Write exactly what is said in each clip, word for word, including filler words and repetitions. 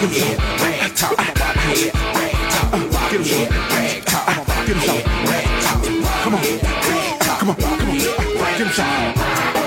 Give him some rag talk. Rag talk. Give him some rag talk. Give him some rag talk. Come on. Come on. Come on. Give him some.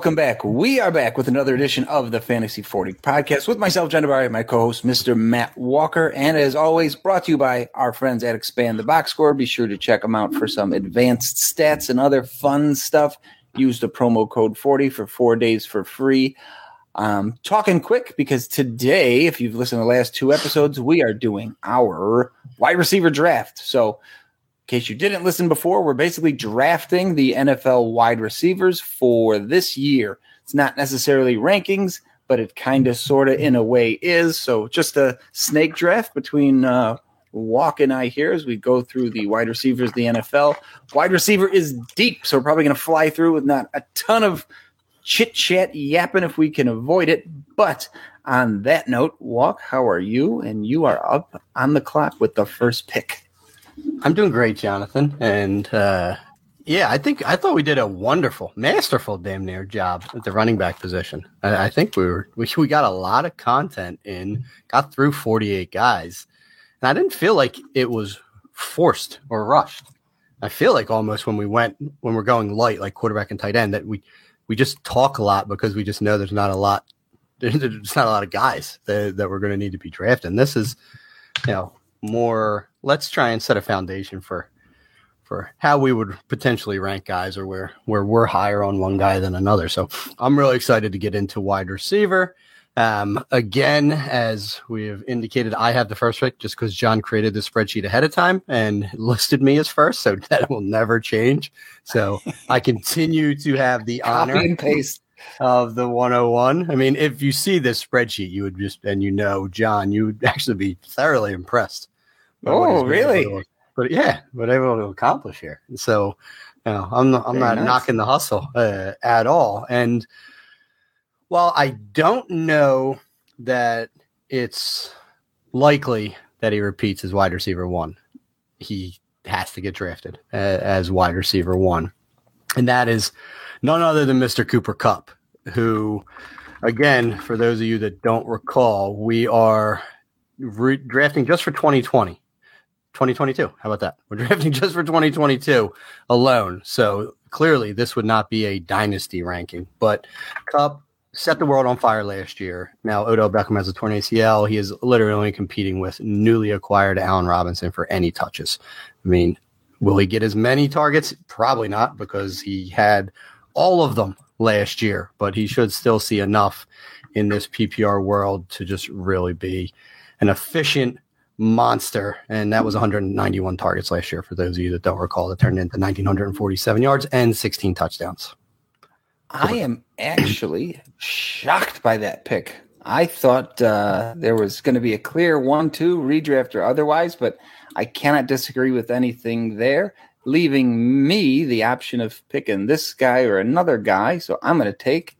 Welcome back. We are back with another edition of the Fantasy forty Podcast with myself, John DeBarry, and my co-host, Mister Matt Walker. And as always, brought to you by our friends at Expand the Box Score. Be sure to check them out for some advanced stats and other fun stuff. Use the promo code forty for four days for free. Um, talking quick, because today, if you've listened to the last two episodes, we are doing our wide receiver draft. So in case you didn't listen before, we're basically drafting the N F L wide receivers for this year. It's not necessarily rankings, but it kind of, sort of, in a way is. So just a snake draft between uh, Walk and I here as we go through the wide receivers, the N F L. Wide receiver is deep, so we're probably going to fly through with not a ton of chit-chat yapping if we can avoid it. But on that note, Walk, how are you? And you are up on the clock with the first pick. I'm doing great, Jonathan, and uh, yeah, I think I thought we did a wonderful, masterful, damn near job at the running back position. I, I think we were we, we got a lot of content in, got through forty-eight guys, and I didn't feel like it was forced or rushed. I feel like almost when we went when we're going light, like quarterback and tight end, that we we just talk a lot because we just know there's not a lot, there's not a lot of guys that, that we're going to need to be drafting. This is, you know, more. Let's try and set a foundation for for how we would potentially rank guys or where, where we're higher on one guy than another. So I'm really excited to get into wide receiver. Um, again, as we have indicated, I have the first pick just because John created the spreadsheet ahead of time and listed me as first, so that will never change. So I continue to have the honor Copy and paste of the one oh one. I mean, if you see this spreadsheet, you would just, and you know, John, you would actually be thoroughly impressed. Oh, really? To, but yeah, whatever to accomplish here. And so, you know, I'm not, I'm Very not nice. knocking the hustle uh, at all. And while I don't know that it's likely that he repeats as wide receiver one, he has to get drafted uh, as wide receiver one. And that is none other than Mister Cooper Kupp, who, again, for those of you that don't recall, we are re- drafting just for twenty twenty. twenty twenty-two. How about that? We're drafting just for twenty twenty-two alone. So clearly this would not be a dynasty ranking, but Kupp set the world on fire last year. Now Odell Beckham has a torn A C L. He is literally only competing with newly acquired Allen Robinson for any touches. I mean, will he get as many targets? Probably not, because he had all of them last year, but he should still see enough in this P P R world to just really be an efficient monster, and that was one hundred ninety-one targets last year. For those of you that don't recall, that turned into one thousand nine hundred forty-seven yards and sixteen touchdowns. I am actually shocked by that pick. I thought uh, there was going to be a clear one two redraft or otherwise, but I cannot disagree with anything there, leaving me the option of picking this guy or another guy. So I'm going to take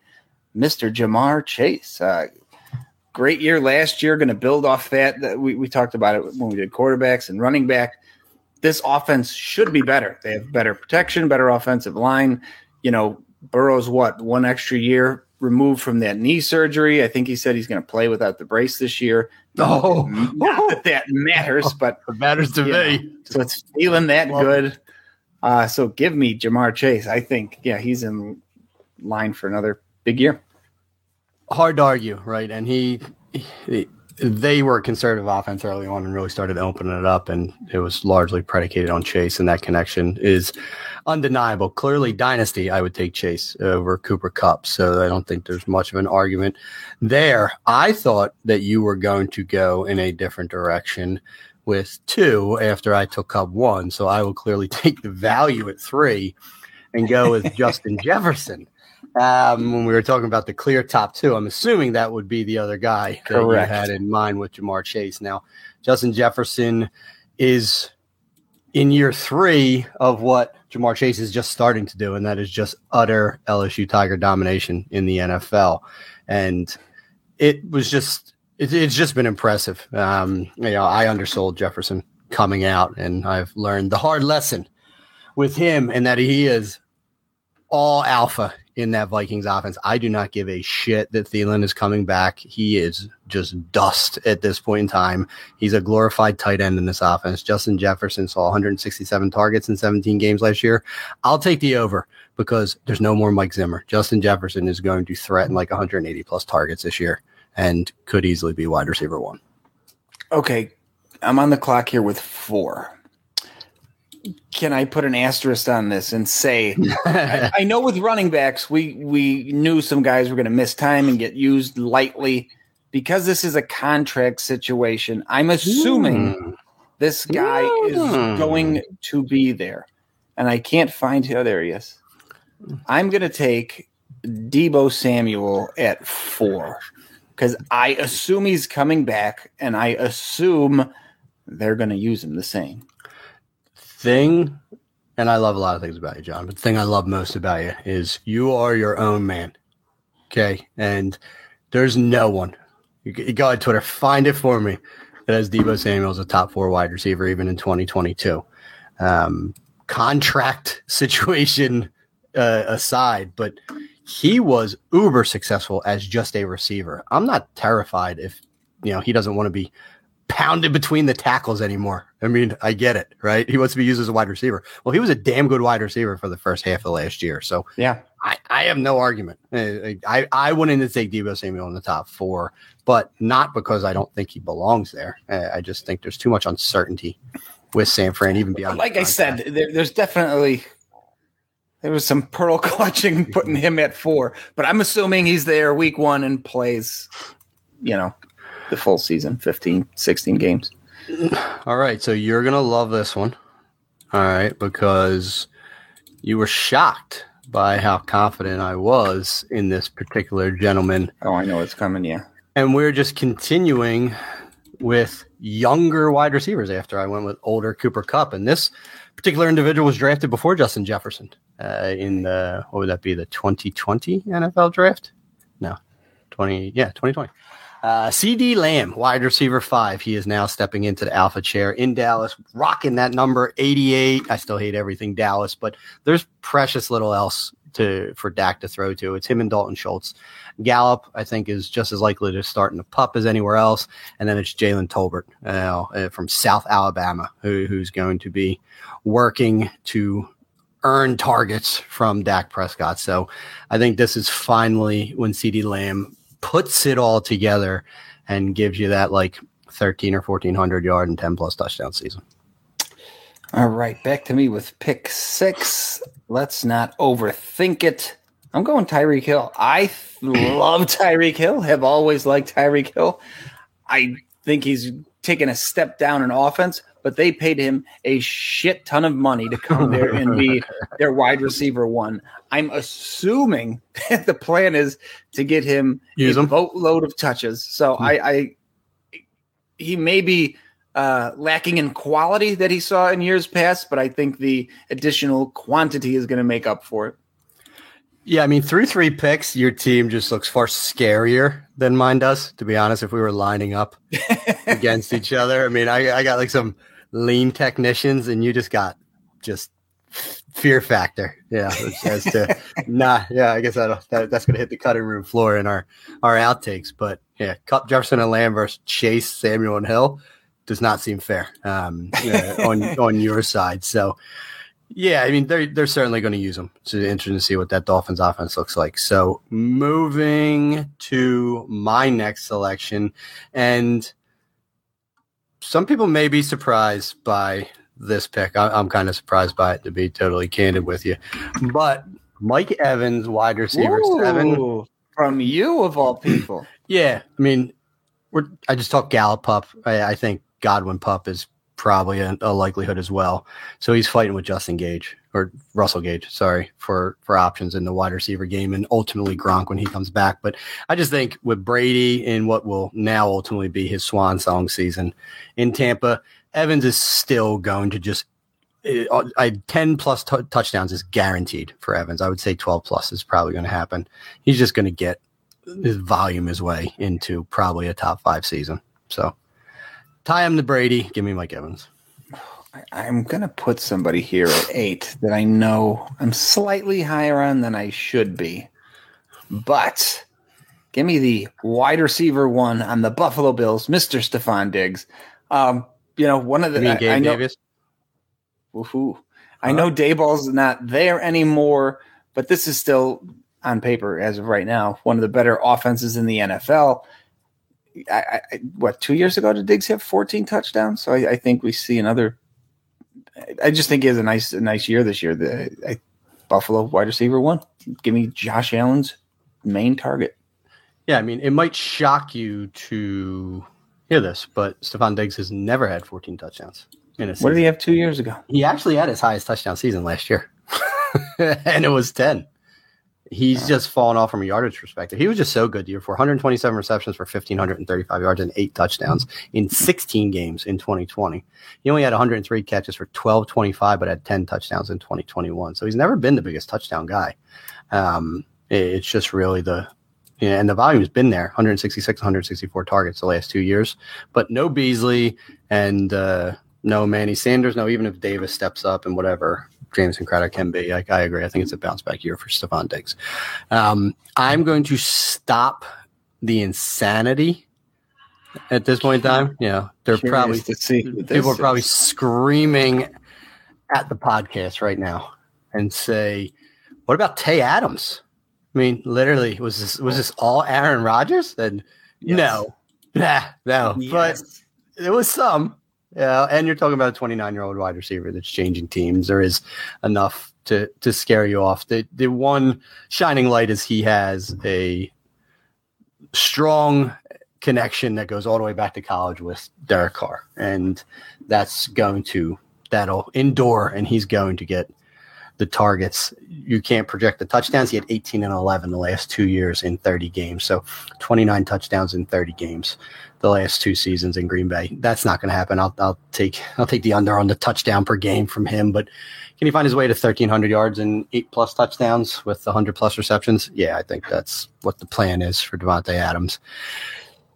Mister Ja'Marr Chase. Uh, Great year last year, going to build off that. We, we talked about it when we did quarterbacks and running back. This offense should be better. They have better protection, better offensive line. You know, Burrow's what, one extra year removed from that knee surgery. I think he said he's going to play without the brace this year. Oh, not oh. that that matters, but it matters to me. Know, so it's feeling that well, good. Uh, so give me Ja'Marr Chase. I think, yeah, he's in line for another big year. Hard to argue, right? And he, he, they were a conservative offense early on and really started opening it up, and it was largely predicated on Chase, and that connection is undeniable. Clearly, dynasty, I would take Chase over Cooper Kupp, so I don't think there's much of an argument there. I thought that you were going to go in a different direction with two after I took Kupp one, so I will clearly take the value at three and go with Justin Jefferson. Um, when we were talking about the clear top two, I'm assuming that would be the other guy that you had in mind with Ja'Marr Chase. Now, Justin Jefferson is in year three of what Ja'Marr Chase is just starting to do, and that is just utter L S U Tiger domination in the N F L. And it was just it, it's just been impressive. Um, you know, I undersold Jefferson coming out, and I've learned the hard lesson with him, and that he is all alpha in that Vikings offense. I do not give a shit that Thielen is coming back. He is just dust at this point in time. He's a glorified tight end in this offense. Justin Jefferson saw one hundred sixty-seven targets in seventeen games last year. I'll take the over because there's no more Mike Zimmer. Justin Jefferson is going to threaten like one hundred eighty plus targets this year and could easily be wide receiver one. Okay. I'm on the clock here with four. Can I put an asterisk on this and say, I, I know with running backs, we, we knew some guys were going to miss time and get used lightly because this is a contract situation. I'm assuming mm. this guy mm. is going to be there, and I can't find him. Oh, there he is. I'm going to take Deebo Samuel at four because I assume he's coming back, and I assume they're going to use him the same. Thing, and I love a lot of things about you, John, but the thing I love most about you is you are your own man, okay? And there's no one. You, you go on Twitter, find it for me, that has Deebo Samuel as a top four wide receiver even in twenty twenty-two. Um, contract situation uh, aside, but he was uber successful as just a receiver. I'm not terrified if, you know, he doesn't want to be pounded between the tackles anymore. I mean, I get it, right? He wants to be used as a wide receiver. Well, he was a damn good wide receiver for the first half of last year. So yeah, I, I have no argument. I, I, I wanted to take Deebo Samuel in the top four, but not because I don't think he belongs there. I, I just think there's too much uncertainty with San Fran, even beyond. Like I said, there, there's definitely there was some pearl clutching putting him at four, but I'm assuming he's there week one and plays, you know, the full season, fifteen, sixteen games. All right, so you're going to love this one, all right, because you were shocked by how confident I was in this particular gentleman. Oh, I know it's coming, yeah. And we're just continuing with younger wide receivers after I went with older Cooper Kupp. And this particular individual was drafted before Justin Jefferson uh, in the, what would that be, the twenty twenty N F L draft? No, twenty, yeah, twenty twenty. Uh, CeeDee Lamb, wide receiver five. He is now stepping into the alpha chair in Dallas, rocking that number eighty-eight. I still hate everything Dallas, but there's precious little else to for Dak to throw to. It's him and Dalton Schultz. Gallup, I think, is just as likely to start in the pup as anywhere else. And then it's Jalen Tolbert uh, from South Alabama, who, who's going to be working to earn targets from Dak Prescott. So I think this is finally when CeeDee Lamb puts it all together and gives you that like thirteen or fourteen hundred yard and ten plus touchdown season. All right. Back to me with pick six. Let's not overthink it. I'm going Tyreek Hill. I love Tyreek Hill. Have always liked Tyreek Hill. I think he's taken a step down in offense, but they paid him a shit ton of money to come there and be their wide receiver one. I'm assuming that the plan is to get him Use a him. boatload of touches. So hmm. I, I, he may be uh, lacking in quality that he saw in years past, but I think the additional quantity is going to make up for it. Yeah, I mean, through three picks, your team just looks far scarier than mine does, to be honest, if we were lining up against each other. I mean, I, I got like some lean technicians, and you just got just fear factor. Yeah, which as to nah, yeah, I guess that, that that's gonna hit the cutting room floor in our our outtakes. But yeah, Kupp, Jefferson, and Lamb versus Chase, Samuel, and Hill does not seem fair um, uh, on on your side. So yeah, I mean they're they're certainly going to use them. It's interesting to see what that Dolphins offense looks like. So moving to my next selection, and some people may be surprised by this pick. I, I'm kind of surprised by it, to be totally candid with you. But Mike Evans, wide receiver Ooh, seven, from you of all people. Yeah, I mean, we're I just talked Gallup pup. I, I think Godwin pup is probably a, a likelihood as well. So he's fighting with Justin Gage or Russell Gage, sorry, for, for options in the wide receiver game and ultimately Gronk when he comes back. But I just think with Brady in what will now ultimately be his swan song season in Tampa, Evans is still going to just it, I, ten plus t- touchdowns is guaranteed for Evans. I would say twelve plus is probably going to happen. He's just going to get his volume his way into probably a top five season. So tie him to Brady. Give me Mike Evans. I, I'm going to put somebody here at eight that I know I'm slightly higher on than I should be. But give me the wide receiver one on the Buffalo Bills, Mister Stefon Diggs. Um, you know, one of the you mean Gabe I, I know, Davis. Woohoo! I uh, know Dayball's not there anymore, but this is still on paper as of right now one of the better offenses in the N F L. I, I, what two years ago did Diggs have fourteen touchdowns? So I, I think we see another. I just think he has a nice, a nice year this year. The I, Buffalo wide receiver one. Give me Josh Allen's main target. Yeah, I mean, it might shock you to hear this, but Stefon Diggs has never had fourteen touchdowns in a season. What did he have two years ago? He actually had his highest touchdown season last year, and it was ten. He's oh. just fallen off from a yardage perspective. He was just so good the year before. one hundred twenty-seven receptions for one thousand five hundred thirty-five yards and eight touchdowns in sixteen games in twenty twenty. He only had one hundred three catches for twelve twenty-five, but had ten touchdowns in twenty twenty-one. So he's never been the biggest touchdown guy. Um, it's just really the yeah, and the volume has been there, one hundred sixty-six, one hundred sixty-four targets the last two years. But no Beasley and uh, no Manny Sanders. No, even if Davis steps up and whatever Jameson Crowder can be, I, I agree. I think it's a bounce-back year for Stefon Diggs. Um, I'm going to stop the insanity at this point in time. You know, they're Curious probably to see people are probably screaming at the podcast right now and say, what about Tay Adams? I mean, literally, was this was this all Aaron Rodgers? And yes. no, nah, no, yes. But it was some. Yeah, and you're talking about a twenty-nine-year-old wide receiver that's changing teams. There is enough to to scare you off. The the one shining light is he has a strong connection that goes all the way back to college with Derek Carr, and that's going to that'll endure, and he's going to get the targets. You can't project the touchdowns. He had eighteen and eleven the last two years in thirty games. So twenty-nine touchdowns in thirty games the last two seasons in Green Bay. That's not going to happen. I'll, I'll take I'll take the under on the touchdown per game from him. But can he find his way to one thousand three hundred yards and eight-plus touchdowns with one hundred plus receptions? Yeah, I think that's what the plan is for Davante Adams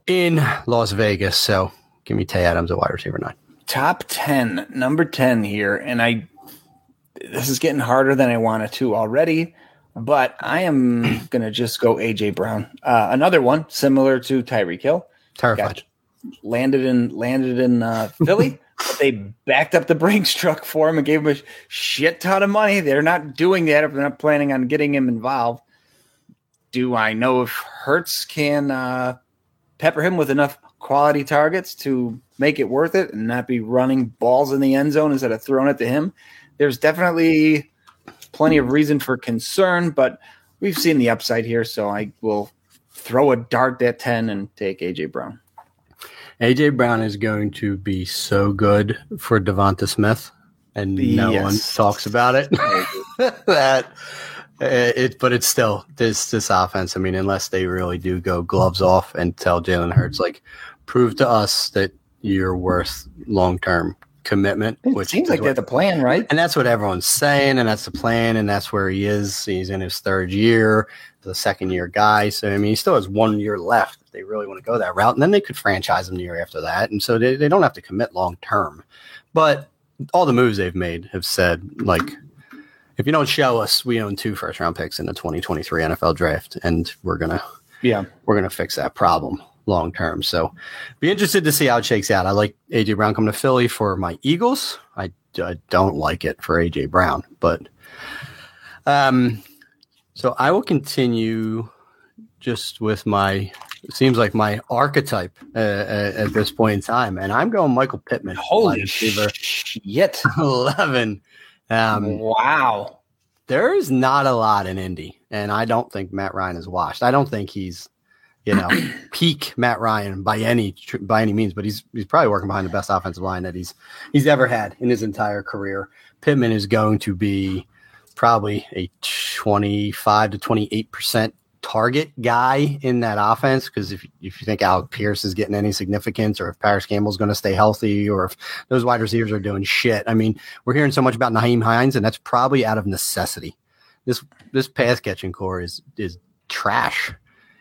in Las Vegas. So give me Tay Adams at wide receiver nine. Top ten, number ten here. And I... This is getting harder than I wanted to already, but I am going to just go A J. Brown. Uh, another one similar to Tyreek Hill. Terrified. Got landed in landed in uh, Philly. They backed up the Brinks truck for him and gave him a shit ton of money. They're not doing that if they're not planning on getting him involved. Do I know if Hurts can uh, pepper him with enough quality targets to make it worth it and not be running balls in the end zone instead of throwing it to him? There's definitely plenty of reason for concern, but we've seen the upside here, so I will throw a dart at ten and take A J. Brown. A J. Brown is going to be so good for DeVonta Smith, and no yes. one talks about it. that it, But it's still this, this offense. I mean, unless they really do go gloves off and tell Jalen Hurts, like, prove to us that you're worth long-term commitment. It which seems like what, they're the plan, right? And that's what everyone's saying, and that's the plan, and that's where he is. He's in his third year, the second year guy. So, I mean, he still has one year left if they really want to go that route, and then they could franchise him the year after that. And so they, they don't have to commit long term. But all the moves they've made have said, like, if you don't show us, we own two first round picks in the twenty twenty-three N F L draft, and we're gonna, yeah, we're gonna fix that problem long term. So be interested to see how it shakes out. I like A J. Brown coming to Philly for my Eagles. I, I don't like it for A J. Brown, but um, so I will continue just with my, it seems like my archetype uh, at this point in time. And I'm going Michael Pittman. Holy shit. eleven. Um, wow. There is not a lot in Indy, and I don't think Matt Ryan is washed. I don't think he's, you know, peak Matt Ryan by any by any means, but he's he's probably working behind the best offensive line that he's he's ever had in his entire career. Pittman is going to be probably a twenty-five to twenty-eight percent target guy in that offense, because if, if you think Alec Pierce is getting any significance, or if Paris Campbell's going to stay healthy, or if those wide receivers are doing shit. I mean, we're hearing so much about Nyheim Hines, and that's probably out of necessity. This this pass catching core is is trash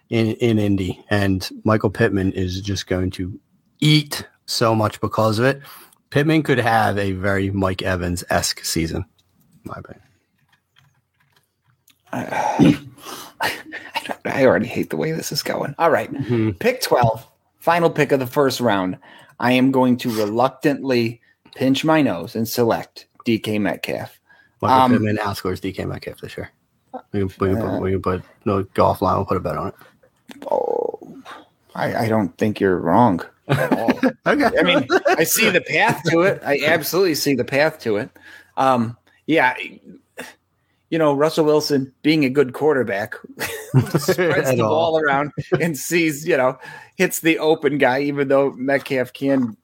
in, in Indy, and Michael Pittman is just going to eat so much because of it. Pittman could have a very Mike Evans-esque season, in my opinion. Uh, I, I already hate the way this is going. All right. Mm-hmm. Pick twelve, final pick of the first round. I am going to reluctantly pinch my nose and select D K Metcalf. Michael um, Pittman outscores D K Metcalf this year. We can, we can, uh, put, we can put no golf line. We'll put a bet on it. Oh, I, I don't think you're wrong at all. Okay. I mean, I see the path to it. I absolutely see the path to it. Um, yeah. You know, Russell Wilson, being a good quarterback, spreads the all. ball around and sees, you know, hits the open guy, even though Metcalf can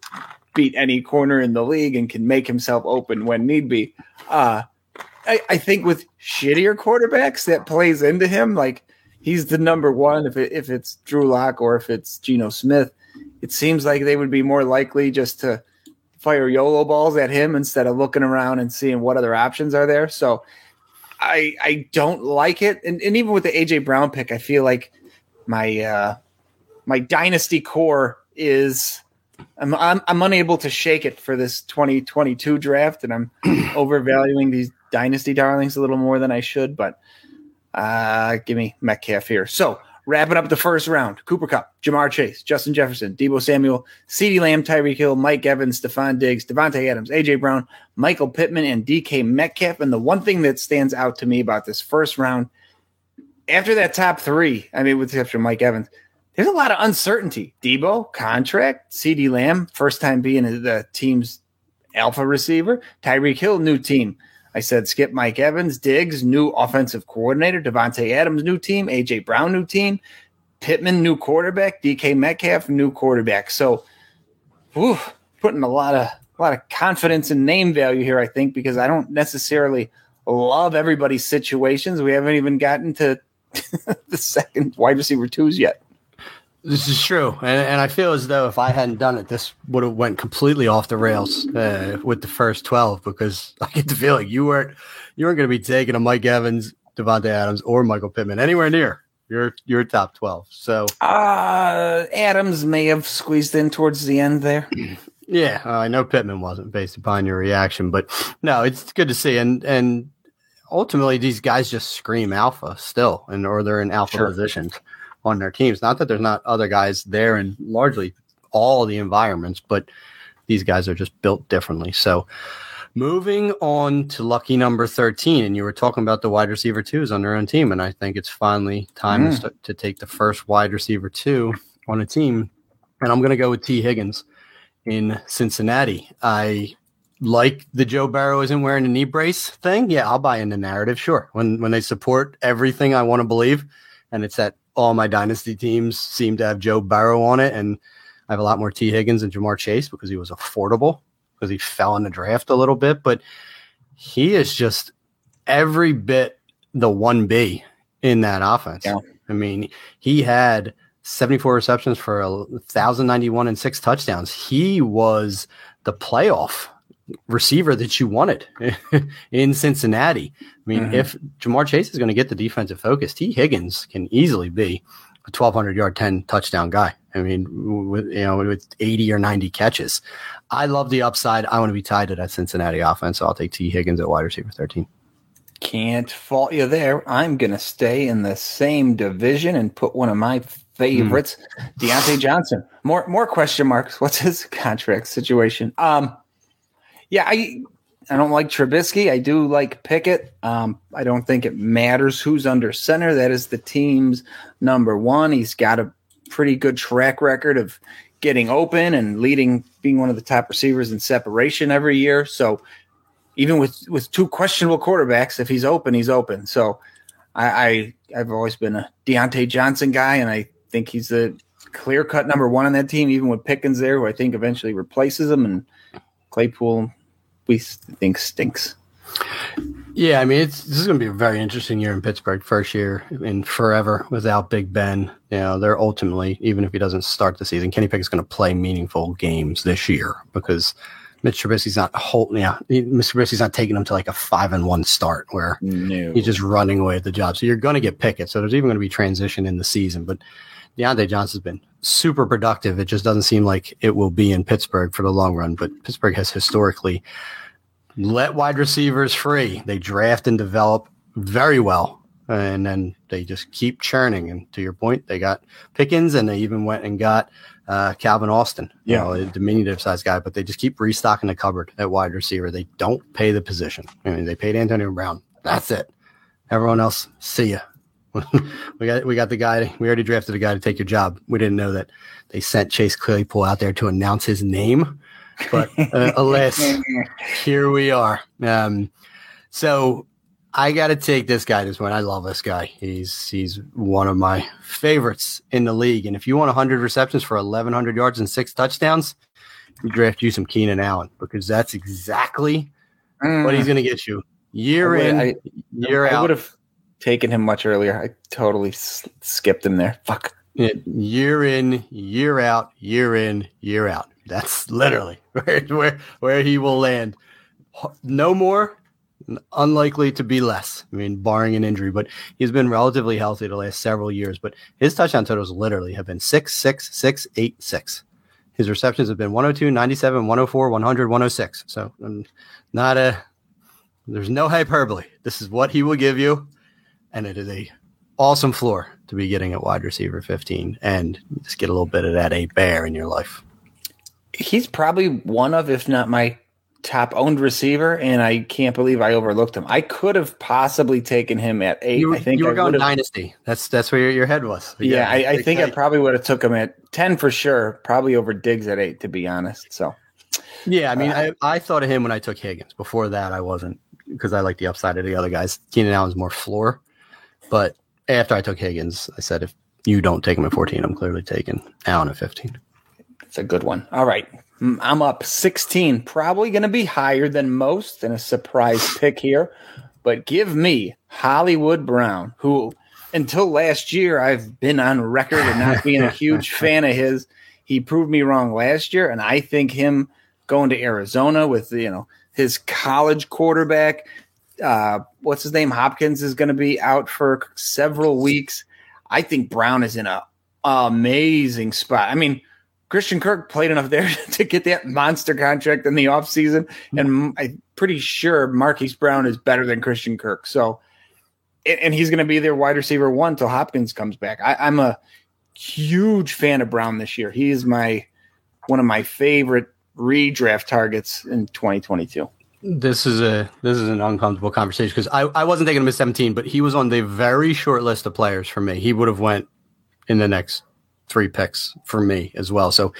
beat any corner in the league and can make himself open when need be. Uh, I, I think with shittier quarterbacks, that plays into him. Like, he's the number one. If it, if it's Drew Lock or if it's Geno Smith, it seems like they would be more likely just to fire YOLO balls at him instead of looking around and seeing what other options are there. So I, I don't like it. And, and even with the A J. Brown pick, I feel like my uh, my dynasty core is I'm, I'm I'm unable to shake it for this twenty twenty-two draft, and I'm overvaluing these dynasty darlings a little more than I should, but uh, give me Metcalf here. So wrapping up the first round, Cooper Kupp, Ja'Marr Chase, Justin Jefferson, Deebo Samuel, CeeDee Lamb, Tyreek Hill, Mike Evans, Stefon Diggs, Davante Adams, A J. Brown, Michael Pittman, and D K Metcalf. And the one thing that stands out to me about this first round, after that top three, I mean, with the exception of Mike Evans, there's a lot of uncertainty. Deebo, contract, CeeDee Lamb, first time being the team's alpha receiver, Tyreek Hill, new team. I said skip Mike Evans, Diggs, new offensive coordinator, Davante Adams, new team, A J. Brown, new team, Pittman, new quarterback, D K Metcalf, new quarterback. So whew, putting a lot of a lot of confidence in name value here, I think, because I don't necessarily love everybody's situations. We haven't even gotten to the second wide receiver twos yet. This is true, and, and I feel as though if I hadn't done it, this would have went completely off the rails uh, with the first twelve, because I get the feeling you weren't you weren't going to be taking a Mike Evans, Davante Adams, or Michael Pittman anywhere near your your top twelve. So uh, Adams may have squeezed in towards the end there. Yeah, uh, I know Pittman wasn't, based upon your reaction, but no, it's good to see, and and ultimately these guys just scream alpha still, and or they're in alpha sure. positions on their teams. Not that there's not other guys there in largely all the environments, but these guys are just built differently. So moving on to lucky number thirteen, and you were talking about the wide receiver twos on their own team, and I think it's finally time mm. to, to take the first wide receiver two on a team, and I'm going to go with T Higgins in Cincinnati. I like the Joe Burrow isn't wearing a knee brace thing. Yeah, I'll buy in the narrative. Sure. When, when they support everything I want to believe, and it's that all my dynasty teams seem to have Joe Burrow on it, and I have a lot more T Higgins and Ja'Marr Chase because he was affordable, because he fell in the draft a little bit, but he is just every bit the one B in that offense. Yeah. I mean, he had seventy-four receptions for one thousand ninety-one and six touchdowns. He was the playoff receiver that you wanted in Cincinnati. I mean, mm-hmm. if Ja'Marr Chase is going to get the defensive focus, T Higgins can easily be a twelve hundred yard, ten touchdown guy. I mean, with, you know, with eighty or ninety catches. I love the upside. I want to be tied to that Cincinnati offense. So I'll take T Higgins at wide receiver thirteen. Can't fault you there. I'm going to stay in the same division and put one of my favorites, mm. Deontay Johnson. More, more question marks. What's his contract situation? Um, Yeah, I I don't like Trubisky. I do like Pickett. Um, I don't think it matters who's under center. That is the team's number one. He's got a pretty good track record of getting open and leading, being one of the top receivers in separation every year. So even with, with two questionable quarterbacks, if he's open, he's open. So I, I, I've always been a Deontay Johnson guy, and I think he's the clear-cut number one on that team, even with Pickens there, who I think eventually replaces him, and Claypool, we think, stinks. Yeah, I mean, it's this is going to be a very interesting year in Pittsburgh. First year in forever without Big Ben. You know, they're ultimately, even if he doesn't start the season, Kenny Pickett's going to play meaningful games this year because Mitch Trubisky's not holding. Yeah, Mister Trubisky's not taking him to like a five and one start where no. he's just running away at the job. So you're going to get Pickett. So there's even going to be transition in the season. But Deontay Johnson's been super productive. It just doesn't seem like it will be in Pittsburgh for the long run. But Pittsburgh has historically let wide receivers free. They draft and develop very well, and then they just keep churning. And to your point, they got Pickens, and they even went and got uh, Calvin Austin, yeah. you know, a diminutive-sized guy, but they just keep restocking the cupboard at wide receiver. They don't pay the position. I mean, they paid Antonio Brown. That's it. Everyone else, see ya. we got we got the guy. We already drafted a guy to take your job. We didn't know that they sent Chase Claypool out there to announce his name. But uh, alas, here we are. Um, so I got to take this guy this one. I love this guy. He's he's one of my favorites in the league. And if you want one hundred receptions for eleven hundred yards and six touchdowns, we draft you some Keenan Allen because that's exactly mm. what he's going to get you year I would, in, I, year I, out. I would have taken him much earlier. I totally s- skipped him there. Fuck. Yeah, year in, year out, year in, year out. That's literally where, where where he will land. No more, unlikely to be less. I mean, barring an injury, but he's been relatively healthy the last several years. But his touchdown totals literally have been six, six, six, eight, six. His receptions have been one oh two, ninety-seven, one oh four, one hundred, one oh six. So not a there's no hyperbole. This is what he will give you, and it is a awesome floor to be getting at wide receiver fifteen, and just get a little bit of that a bear in your life. He's probably one of, if not my top owned receiver, and I can't believe I overlooked him. I could have possibly taken him at eight. You, I think you were I going dynasty. That's that's where your, your head was. Again, yeah, I, I think I, I probably would have took him at ten for sure. Probably over Diggs at eight, to be honest. So, yeah, I mean, uh, I, I thought of him when I took Higgins. Before that, I wasn't because I like the upside of the other guys. Keenan Allen's more floor, but after I took Higgins, I said if you don't take him at fourteen, I'm clearly taking Allen at fifteen. It's a good one. All right. I'm up sixteen, probably going to be higher than most and a surprise pick here, but give me Hollywood Brown, who until last year, I've been on record of not being a huge fan of his. He proved me wrong last year. And I think him going to Arizona with, you know, his college quarterback, uh, what's his name? Hopkins is going to be out for several weeks. I think Brown is in a amazing spot. I mean, Christian Kirk played enough there to get that monster contract in the offseason, and I'm pretty sure Marquise Brown is better than Christian Kirk. So, and he's going to be their wide receiver one until Hopkins comes back. I, I'm a huge fan of Brown this year. He is my one of my favorite redraft targets in twenty twenty-two. This is a this is an uncomfortable conversation because I, I wasn't taking him at seventeen, but he was on the very short list of players for me. He would have went in the next three picks for me as well. So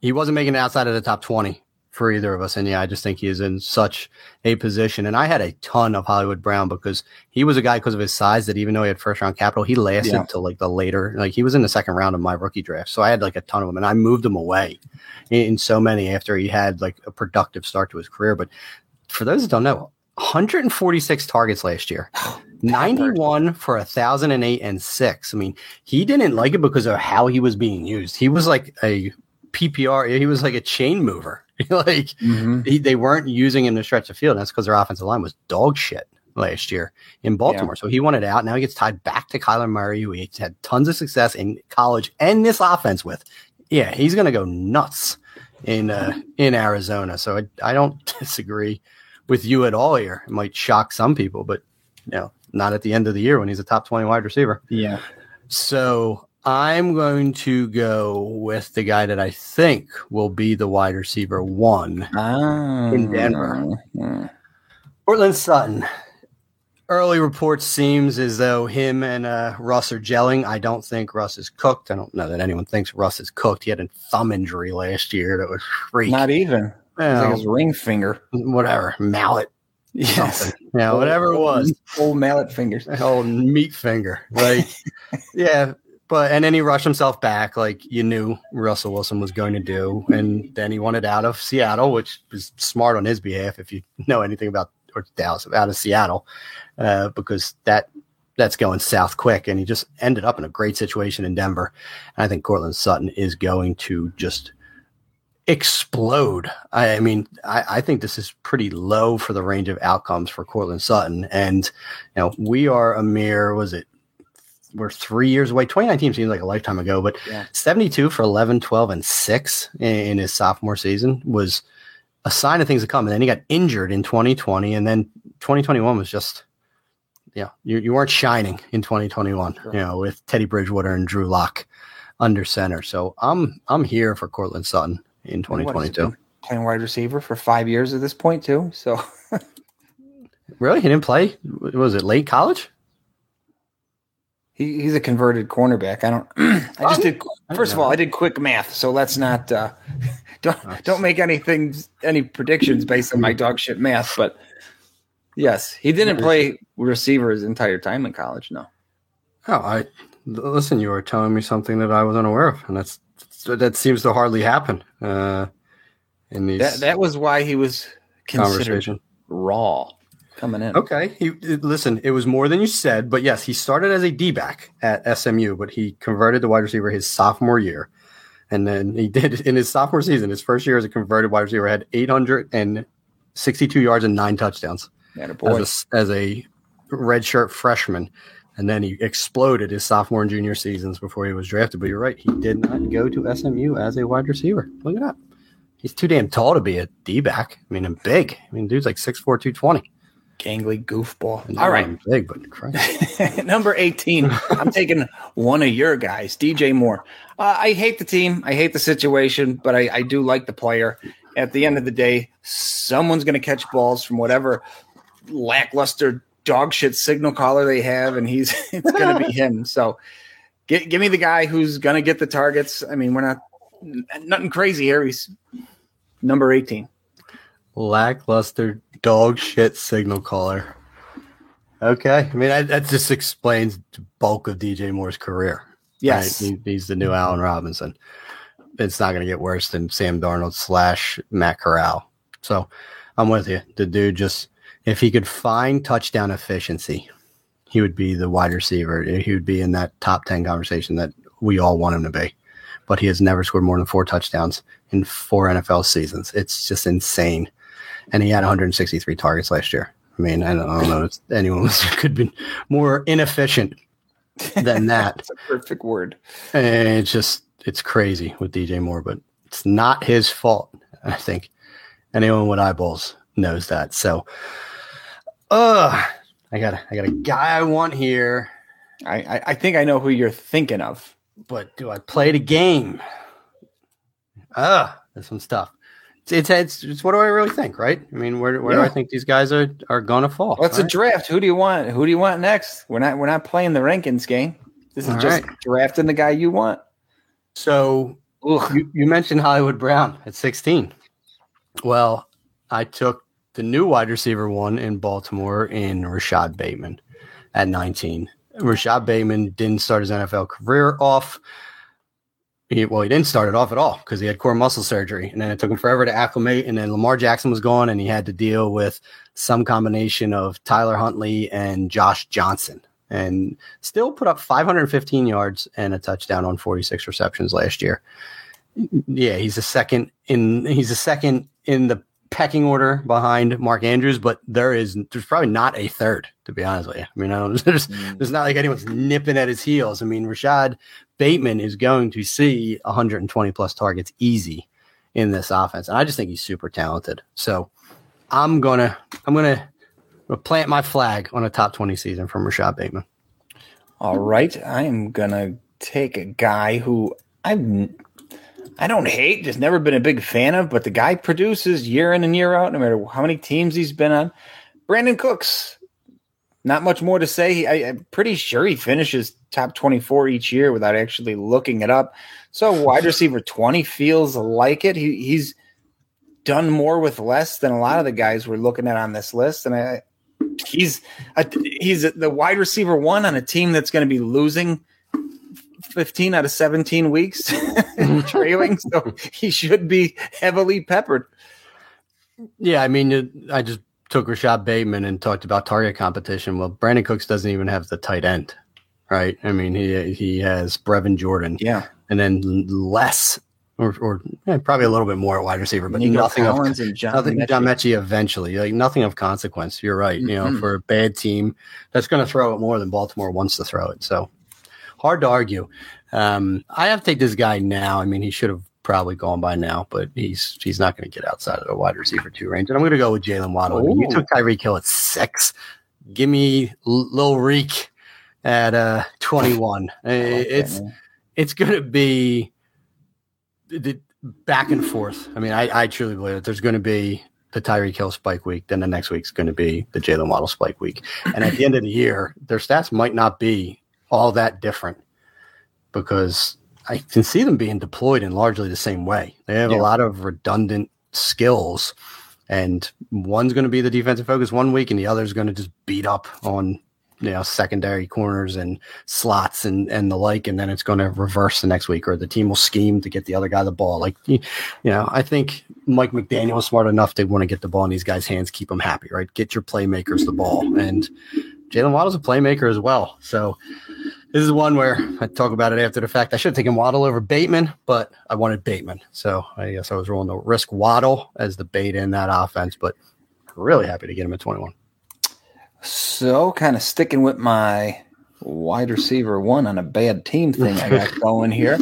he wasn't making it outside of the top twenty for either of us. And yeah, I just think he is in such a position. And I had a ton of Hollywood Brown because he was a guy because of his size that even though he had first round capital, he lasted yeah. till like the later, like he was in the second round of my rookie draft. So I had like a ton of them and I moved him away in so many after he had like a productive start to his career. But for those that don't know, one hundred forty-six targets last year. ninety-one for one thousand eight and six. I mean, he didn't like it because of how he was being used. He was like a P P R. He was like a chain mover. like mm-hmm. he, They weren't using him to stretch the field. That's because their offensive line was dog shit last year in Baltimore. Yeah. So he wanted out. Now he gets tied back to Kyler Murray, who he had tons of success in college and this offense with. Yeah, he's going to go nuts in uh, in Arizona. So I, I don't disagree with you at all here. It might shock some people, but you know, not at the end of the year when he's a top twenty wide receiver. Yeah. So I'm going to go with the guy that I think will be the wide receiver one oh, in Denver. Yeah. Courtland Sutton. Early reports seems as though him and uh, Russ are gelling. I don't think Russ is cooked. I don't know that anyone thinks Russ is cooked. He had a thumb injury last year that was freak. Not even. Well, it was like his ring finger. Whatever. Mallet. Yes. Yeah, whatever it was. Old mallet fingers. Old meat finger. Like, yeah. But, and then he rushed himself back, like you knew Russell Wilson was going to do. And then he wanted out of Seattle, which was smart on his behalf. If you know anything about or Dallas, out of Seattle, uh, because that that's going south quick. And he just ended up in a great situation in Denver. And I think Courtland Sutton is going to just explode. I, I mean, I, I think this is pretty low for the range of outcomes for Courtland Sutton. And, you know, we are a mere, was it? We're three years away. twenty nineteen seems like a lifetime ago, but yeah. seventy-two for eleven, twelve, and six in his sophomore season was a sign of things to come. And then he got injured in twenty twenty, and then twenty twenty-one was just, you know, you, you weren't shining in twenty twenty-one, sure. you know, with Teddy Bridgewater and Drew Lock under center. So I'm I'm here for Courtland Sutton in twenty twenty-two. Playing wide receiver for five years at this point, too. So really, he didn't play. Was it late college? He's a converted cornerback. I don't. I just did. First of all, I did quick math, so let's not uh, don't don't make anything any predictions based on my dog shit math. But yes, he didn't play receiver his entire time in college. No. Oh, I listen. You were telling me something that I was unaware of, and that's that seems to hardly happen. Uh, in these that that was why he was considered raw. Coming in. Okay. He, listen, it was more than you said, but yes, he started as a D-back at S M U, but he converted to wide receiver his sophomore year. And then he did in his sophomore season, his first year as a converted wide receiver, had eight hundred sixty-two yards and nine touchdowns as a, as a redshirt freshman. And then he exploded his sophomore and junior seasons before he was drafted. But you're right. He did not go to S M U as a wide receiver. Look at that. He's too damn tall to be a D-back. I mean, I'm big. I mean, dude's like six four, two twenty. Gangly goofball. No, all right. Big, but number eighteen. I'm taking one of your guys, D J Moore. Uh, I hate the team. I hate the situation, but I, I do like the player. At the end of the day, someone's going to catch balls from whatever lackluster dog shit signal caller they have, and he's it's going to be him. So get, give me the guy who's going to get the targets. I mean, we're not – nothing crazy here. He's number eighteen. Lackluster dog shit signal caller. Okay. I mean, that, that just explains the bulk of D J Moore's career. Yes. Right? He, he's the new Allen Robinson. It's not going to get worse than Sam Darnold slash Matt Corral. So I'm with you. The dude just, if he could find touchdown efficiency, he would be the wide receiver. He would be in that top ten conversation that we all want him to be. But he has never scored more than four touchdowns in four N F L seasons. It's just insane. And he had one hundred sixty-three targets last year. I mean, I don't, I don't know if anyone was, could be more inefficient than that. That's a perfect word. And it's just, it's crazy with D J Moore, but it's not his fault. I think anyone with eyeballs knows that. So, uh, I got, I got a guy I want here. I, I, I think I know who you're thinking of, but do I play the game? Ah, uh, this one's tough. It's, it's it's what do I really think, right? I mean, where where yeah. do I think these guys are, are gonna fall? Well, it's all a right. draft. Who do you want? Who do you want next? We're not we're not playing the rankings game. This is all just right. drafting the guy you want. So you, you mentioned Hollywood Brown at sixteen. Well, I took the new wide receiver one in Baltimore in Rashad Bateman at nineteen. Rashad Bateman didn't start his N F L career off. He, well, he didn't start it off at all because he had core muscle surgery, and then it took him forever to acclimate, and then Lamar Jackson was gone, and he had to deal with some combination of Tyler Huntley and Josh Johnson, and still put up five hundred fifteen yards and a touchdown on forty-six receptions last year. Yeah, he's a second in he's a second in the pecking order behind Mark Andrews, but there is there's probably not a third, to be honest with you. I mean, I don't, there's, there's not like anyone's nipping at his heels. I mean, Rashad Bateman is going to see one hundred twenty plus targets easy in this offense, and I just think he's super talented. So I'm gonna I'm gonna plant my flag on a top twenty season from Rashad Bateman. All right, I am gonna take a guy who I've I don't hate, just never been a big fan of, but the guy produces year in and year out, no matter how many teams he's been on. Brandon Cooks. Not much more to say. He, I, I'm pretty sure he finishes top twenty-four each year without actually looking it up. So wide receiver twenty feels like it. He, he's done more with less than a lot of the guys we're looking at on this list. And I, he's a, he's a, the wide receiver one on a team that's going to be losing fifteen out of seventeen weeks and trailing. So he should be heavily peppered. Yeah, I mean, I just took Rashad Bateman and talked about target competition. Well, Brandon Cooks doesn't even have the tight end, right? I mean, he he has Brevin Jordan. Yeah. And then less or, or yeah, probably a little bit more at wide receiver, but nothing of, and John, nothing, Mechie. John Mechie eventually, like nothing of consequence. You're right. Mm-hmm. You know, for a bad team that's going to throw it more than Baltimore wants to throw it. So hard to argue. Um, I have to take this guy now. I mean, he should have probably gone by now, but he's he's not going to get outside of the wide receiver two range. And I'm going to go with Jaylen Waddle. I mean, you took Tyreek Hill at six. Give me Lil Reek at uh, twenty-one. Like it's that, it's going to be the back and forth. I mean, I, I truly believe that there's going to be the Tyreek Hill spike week. Then the next week's going to be the Jaylen Waddle spike week. And at the end of the year, their stats might not be all that different because I can see them being deployed in largely the same way. They have yeah. a lot of redundant skills, and one's going to be the defensive focus one week and the other's going to just beat up on, you know, secondary corners and slots and, and the like. And then it's going to reverse the next week, or the team will scheme to get the other guy the ball. Like, you know, I think Mike McDaniel is smart enough to want to get the ball in these guys' hands, keep them happy, right? Get your playmakers the ball. And Jaylen Waddle's a playmaker as well. So this is one where I talk about it after the fact. I should have taken Waddle over Bateman, but I wanted Bateman. So I guess I was rolling the risk Waddle as the bait in that offense, but really happy to get him at twenty-one. So kind of sticking with my wide receiver one on a bad team thing I got going here.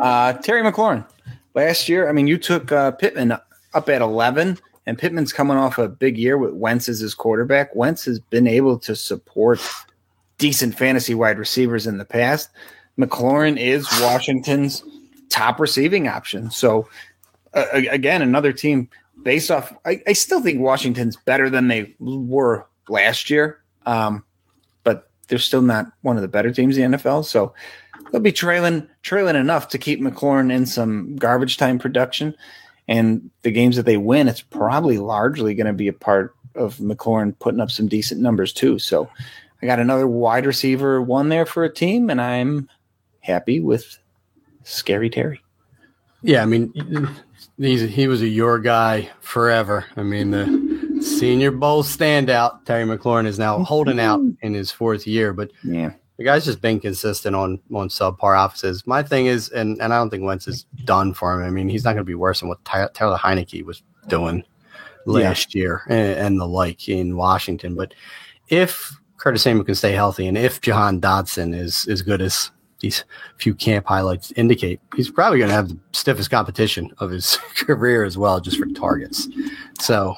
Uh, Terry McLaurin. Last year, I mean, you took uh, Pittman up at eleven, and Pittman's coming off a big year with Wentz as his quarterback. Wentz has been able to support decent fantasy wide receivers in the past. McLaurin is Washington's top receiving option. So, uh, again, another team based off I, – I still think Washington's better than they were last year, um, but they're still not one of the better teams in the N F L. So they'll be trailing trailing enough to keep McLaurin in some garbage time production. And the games that they win, it's probably largely going to be a part of McLaurin putting up some decent numbers too. So I got another wide receiver one there for a team, and I'm happy with Scary Terry. Yeah, I mean, he's, he was a your guy forever. I mean, the Senior Bowl standout Terry McLaurin is now holding out in his fourth year, but yeah, the guy's just been consistent on on subpar offenses. My thing is, and, and I don't think Wentz is done for him. I mean, he's not going to be worse than what Ty- Taylor Heineke was doing last yeah. year and, and the like in Washington. But if Curtis Samuel can stay healthy, and if Jahan Dotson is as good as these few camp highlights indicate, he's probably going to have the stiffest competition of his career as well, just for targets. So.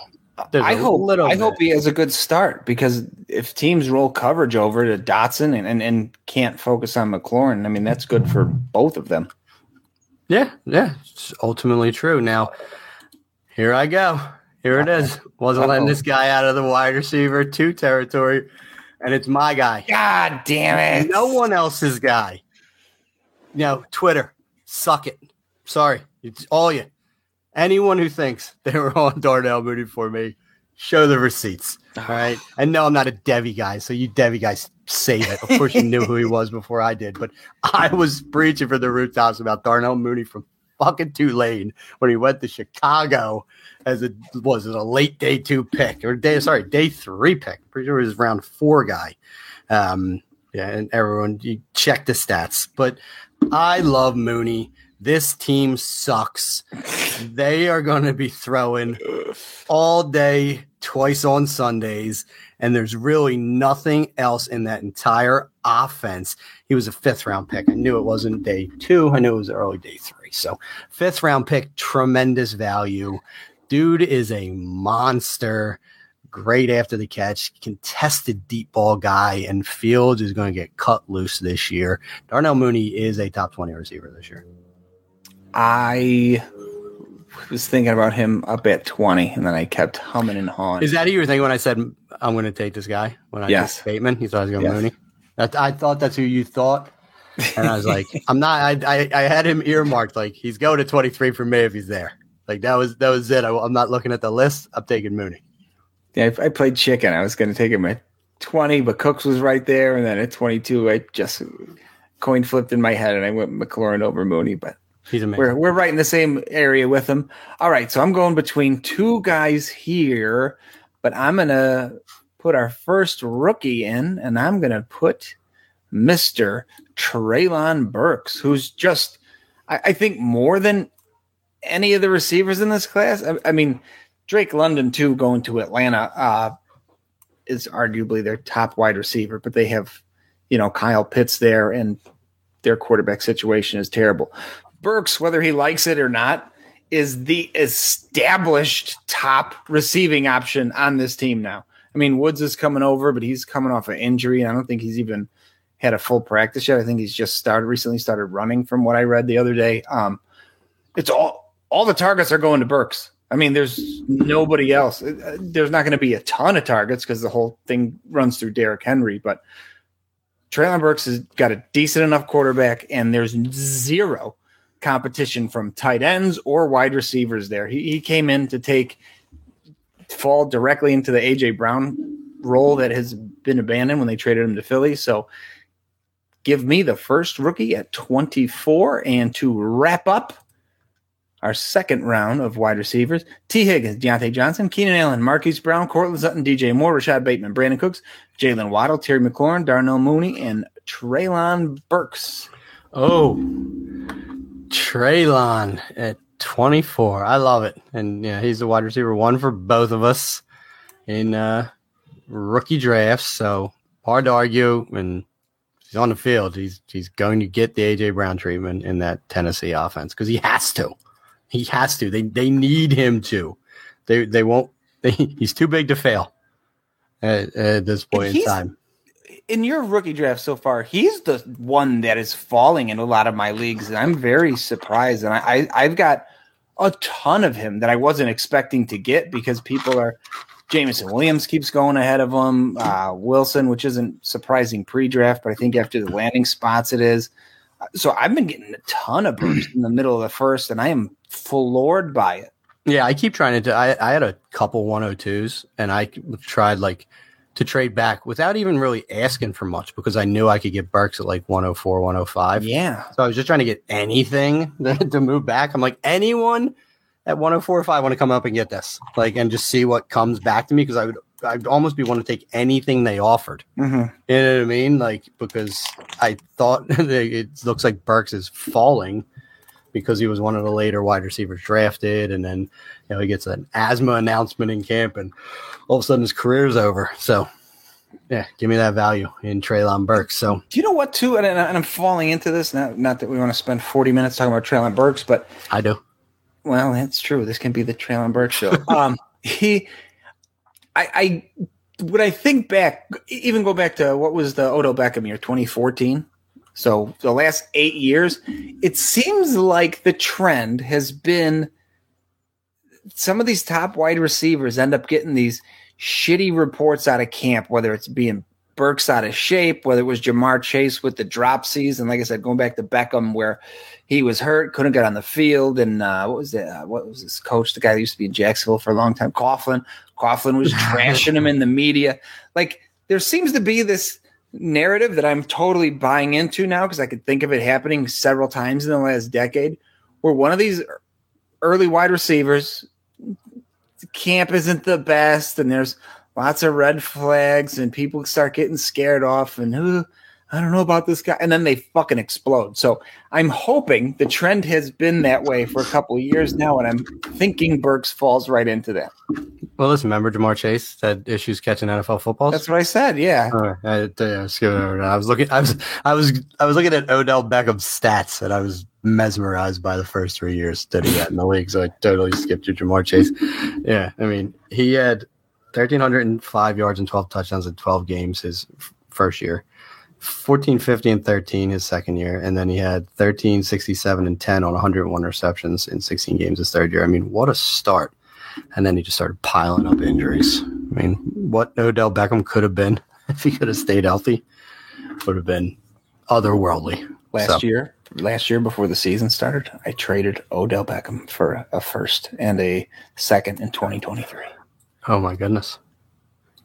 I hope I bit. hope he has a good start, because if teams roll coverage over to Dotson and, and, and can't focus on McLaurin, I mean, that's good for both of them. Yeah, yeah, it's ultimately true. Now, here I go. Here it is. Wasn't Uh-oh. letting this guy out of the wide receiver two territory, and it's my guy. God damn it. No one else's guy. No, Twitter, suck it. Sorry, it's all you. Anyone who thinks they were on Darnell Mooney for me, show the receipts. All right. I know I'm not a Devy guy, so you Devy guys save it. Of course, you knew who he was before I did, but I was preaching for the rooftops about Darnell Mooney from fucking Tulane when he went to Chicago as a was it a late day two pick or day sorry day three pick. Pretty sure he was round four guy. Um, yeah, and everyone you check the stats, but I love Mooney. This team sucks. They are going to be throwing all day, twice on Sundays, and there's really nothing else in that entire offense. He was a fifth-round pick. I knew it wasn't day two. I knew it was early day three. So fifth-round pick, tremendous value. Dude is a monster. Great after the catch, contested deep ball guy, and Fields is going to get cut loose this year. Darnell Mooney is a top twenty receiver this year. I was thinking about him up at twenty, and then I kept humming and hawing. Is that who you were thinking when I said, I'm going to take this guy? When I yes. did Bateman, you thought I was going yes. Mooney? That, I thought that's who you thought. And I was like, I'm not, I, I I had him earmarked. Like, he's going to twenty-three for me if he's there. Like, that was that was it. I, I'm not looking at the list. I'm taking Mooney. Yeah, I, I played chicken. I was going to take him at twenty, but Cooks was right there. And then at twenty-two, I just coin flipped in my head, and I went McLaurin over Mooney, but. He's amazing. We're, we're right in the same area with him. All right, so I'm going between two guys here, But I'm going to put our first rookie in, and I'm going to put Mister Treylon Burks, who's just, I, I think, more than any of the receivers in this class. I, I mean, Drake London, too, going to Atlanta uh, is arguably their top wide receiver, but they have, you know, Kyle Pitts there, and their quarterback situation is terrible. Burks, whether he likes it or not, is the established top receiving option on this team now. I mean, Woods is coming over, but he's coming off an injury, and I don't think he's even had a full practice yet. I think he's just started recently started running from what I read the other day. Um, it's all, all the targets are going to Burks. I mean, there's nobody else. There's not going to be a ton of targets because the whole thing runs through Derrick Henry, but Treylon Burks has got a decent enough quarterback, and there's zero competition from tight ends or wide receivers there. He, he came in to take fall directly into the A J. Brown role that has been abandoned when they traded him to Philly. So give me the first rookie at twenty-four. And to wrap up our second round of wide receivers, T Higgins, Deontay Johnson, Keenan Allen, Marquise Brown, Courtland Sutton, D J Moore, Rashad Bateman, Brandon Cooks, Jalen Waddle, Terry McLaurin, Darnell Mooney, and Treylon Burks. Oh, Treylon at twenty-four. I love it. And yeah, he's the wide receiver one for both of us in uh, rookie drafts. So hard to argue. And he's on the field. He's he's going to get the A J. Brown treatment in that Tennessee offense because he has to. He has to. They they need him to. They they won't. They, he's too big to fail at, at this point he's, in time. In your rookie draft so far, he's the one that is falling in a lot of my leagues, and I'm very surprised. And I, I I've got a ton of him that I wasn't expecting to get because people are. Jameson Williams keeps going ahead of him. Uh, Wilson, which isn't surprising pre-draft, but I think after the landing spots, it is. So I've been getting a ton of Burks in the middle of the first, and I am floored by it. Yeah, I keep trying to. Do, I I had a couple one oh twos, and I tried like. to trade back without even really asking for much because I knew I could get Burks at like one oh four, one oh five. Yeah. So I was just trying to get anything to move back. I'm like, anyone at one oh four or five want to come up and get this, like, and just see what comes back to me because I would, I'd almost be want to take anything they offered. Mm-hmm. You know what I mean? Like, because I thought it looks like Burks is falling because he was one of the later wide receivers drafted, and then you know he gets an asthma announcement in camp, and all of a sudden his career's over. So, yeah, give me that value in Treylon Burks. So, do you know what, too? And, and I'm falling into this. Not, not that we want to spend forty minutes talking about Treylon Burks, but I do. Well, that's true. This can be the Treylon Burks show. um, he, I, I, when I think back, even go back to what was the Odell Beckham year, twenty fourteen. So the last eight years, it seems like the trend has been. Some of these top wide receivers end up getting these shitty reports out of camp, whether it's being Burks out of shape, whether it was Ja'Marr Chase with the dropsies. And like I said, going back to Beckham where he was hurt, couldn't get on the field. And uh, what was that? Uh, what was his coach? The guy that used to be in Jacksonville for a long time, Coughlin. Coughlin was trashing him in the media. Like there seems to be this narrative that I'm totally buying into now because I could think of it happening several times in the last decade where one of these early wide receivers – camp isn't the best, and there's lots of red flags, and people start getting scared off, and oh, I don't know about this guy, and then they fucking explode. So I'm hoping the trend has been that way for a couple of years now, and I'm thinking Burks falls right into that. Well, listen, remember Ja'Marr Chase had issues catching N F L footballs? That's what I said. Yeah, uh, I, I, was, I was looking. I was, I was, I was looking at Odell Beckham's stats, and I was mesmerized by the first three years that he had in the league. So I totally skipped your Ja'Marr Chase. Yeah, I mean, he had one thousand three hundred five yards and twelve touchdowns in twelve games his f- first year, fourteen fifty and thirteen his second year, and then he had thirteen sixty-seven and ten on one hundred one receptions in sixteen games his third year. I mean, what a start. And then he just started piling up injuries. I mean, what Odell Beckham could have been if he could have stayed healthy would have been otherworldly. Last so. year, last year before the season started, I traded Odell Beckham for a first and a second in twenty twenty-three. Oh, my goodness.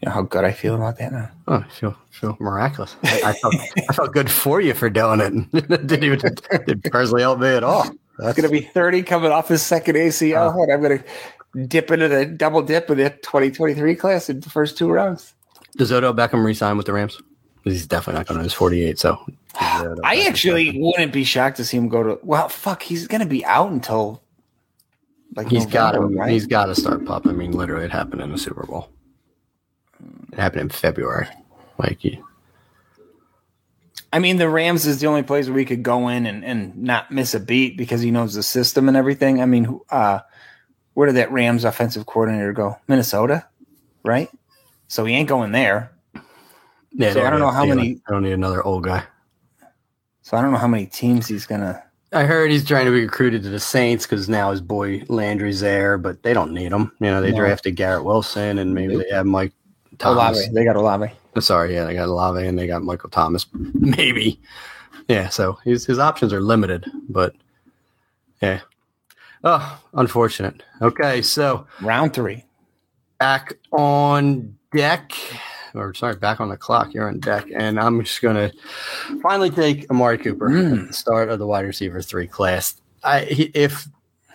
You know how good I feel about that now? Oh, I feel, feel miraculous. I, I, felt, I felt good for you for doing it. It didn't even it personally help me at all. That's going to be thirty coming off his second A C L. Uh, I'm going to dip into the double dip of the twenty twenty-three class in the first two rounds. Does Odell Beckham re-sign with the Rams? Because he's definitely not going to. He's forty-eight, so. I actually wouldn't be shocked to see him go to. Well, fuck, he's going to be out until. Like he's got to. Right? He's got to start popping. I mean, literally, it happened in the Super Bowl. It happened in February. Like, yeah. I mean, the Rams is the only place where we could go in and, and not miss a beat because he knows the system and everything. I mean, uh, where did that Rams offensive coordinator go? Minnesota, right? So he ain't going there. Yeah, so I don't know how many. I don't need another old guy. So I don't know how many teams he's going to. I heard he's trying to be recruited to the Saints because now his boy Landry's there, but they don't need him. You know, they no. drafted Garrett Wilson and maybe they have Mike Thomas. Olave. They got Olave. Sorry, yeah, they got Olave and they got Michael Thomas, maybe. Yeah, so his his options are limited, but yeah. Oh, unfortunate. Okay, so round three, back on deck, or sorry, back on the clock. You're on deck, and I'm just gonna finally take Amari Cooper mm. at the start of the wide receiver three class. I he, if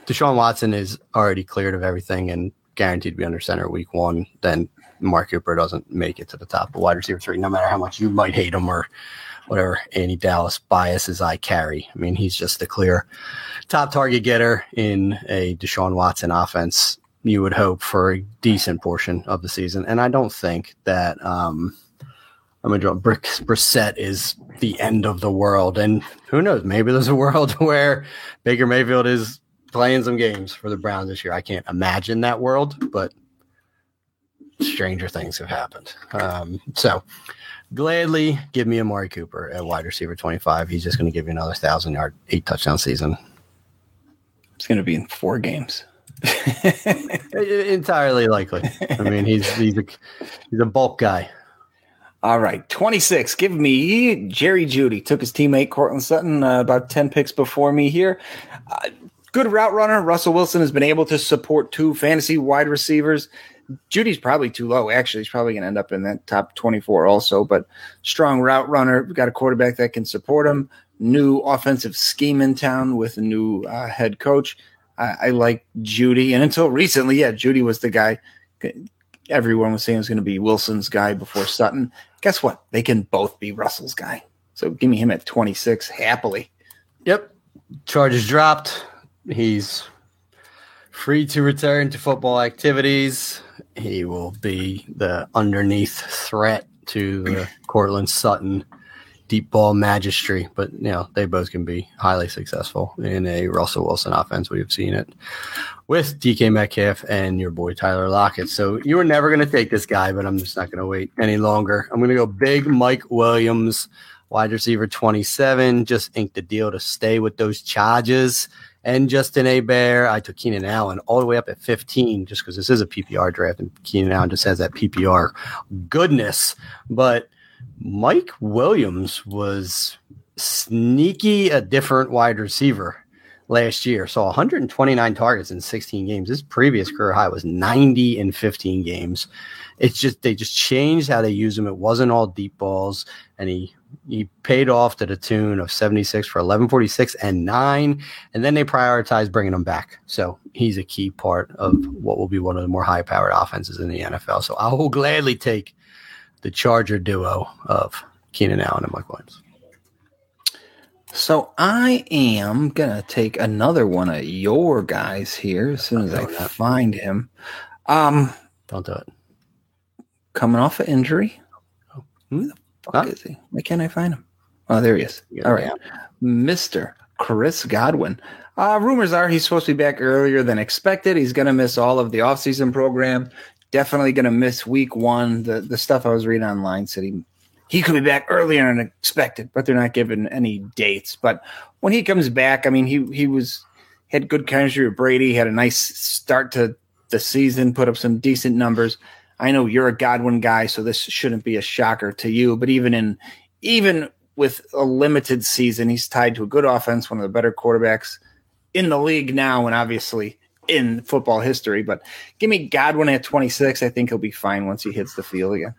Deshaun Watson is already cleared of everything and guaranteed to be under center week one, then Mark Cooper doesn't make it to the top of wide receiver three, no matter how much you might hate him or whatever any Dallas biases I carry. I mean, he's just a clear top target getter in a Deshaun Watson offense, you would hope, for a decent portion of the season. And I don't think that um, I'm going to draw Brick Brissett is the end of the world. And who knows, maybe there's a world where Baker Mayfield is playing some games for the Browns this year. I can't imagine that world, but stranger things have happened. Um, so gladly give me Amari Cooper at wide receiver twenty-five. He's just going to give you another thousand yard, eight touchdown season. It's going to be in four games. Entirely likely. I mean, he's, he's, a, he's a bulk guy. All right. twenty-six. Give me Jerry Judy. Took his teammate Courtland Sutton uh, about ten picks before me here. Uh, good route runner. Russell Wilson has been able to support two fantasy wide receivers. Judy's probably too low. Actually, he's probably going to end up in that top twenty-four also, but strong route runner. We've got a quarterback that can support him. New offensive scheme in town with a new uh, head coach. I, I like Judy. And until recently, yeah, Judy was the guy everyone was saying was going to be Wilson's guy before Sutton. Guess what? They can both be Russell's guy. So give me him at twenty-six happily. Yep. Charges dropped. He's free to return to football activities. He will be the underneath threat to the Courtland Sutton deep ball magistry. But, you know, they both can be highly successful in a Russell Wilson offense. We've seen it with D K Metcalf and your boy Tyler Lockett. So you were never going to take this guy, but I'm just not going to wait any longer. I'm going to go big Mike Williams, wide receiver twenty-seven. Just inked the deal to stay with those charges. And Justin Herbert, I took Keenan Allen all the way up at fifteen just because this is a P P R draft, and Keenan Allen just has that P P R goodness. But Mike Williams was sneaky a different wide receiver last year. So one hundred twenty-nine targets in sixteen games. His previous career high was ninety in fifteen games. It's just they just changed how they use him. It wasn't all deep balls, and he he paid off to the tune of seventy-six for eleven forty-six and nine, and then they prioritized bringing him back. So he's a key part of what will be one of the more high-powered offenses in the N F L. So I will gladly take the Charger duo of Keenan Allen and Mike Williams. So I am going to take another one of your guys here as soon as I find him. Um, Don't do it. Coming off an injury. Who the fuck huh? is he? Why can't I find him? Oh, there he is. All right. Mister Chris Godwin. Uh, rumors are he's supposed to be back earlier than expected. He's going to miss all of the offseason program. Definitely going to miss week one. The the stuff I was reading online said he, he could be back earlier than expected, but they're not giving any dates. But when he comes back, I mean, he, he was had good chemistry with Brady, had a nice start to the season, put up some decent numbers. I know you're a Godwin guy, so this shouldn't be a shocker to you. But even in, even with a limited season, he's tied to a good offense, one of the better quarterbacks in the league now, and obviously in football history. But give me Godwin at twenty-six. I think he'll be fine once he hits the field again.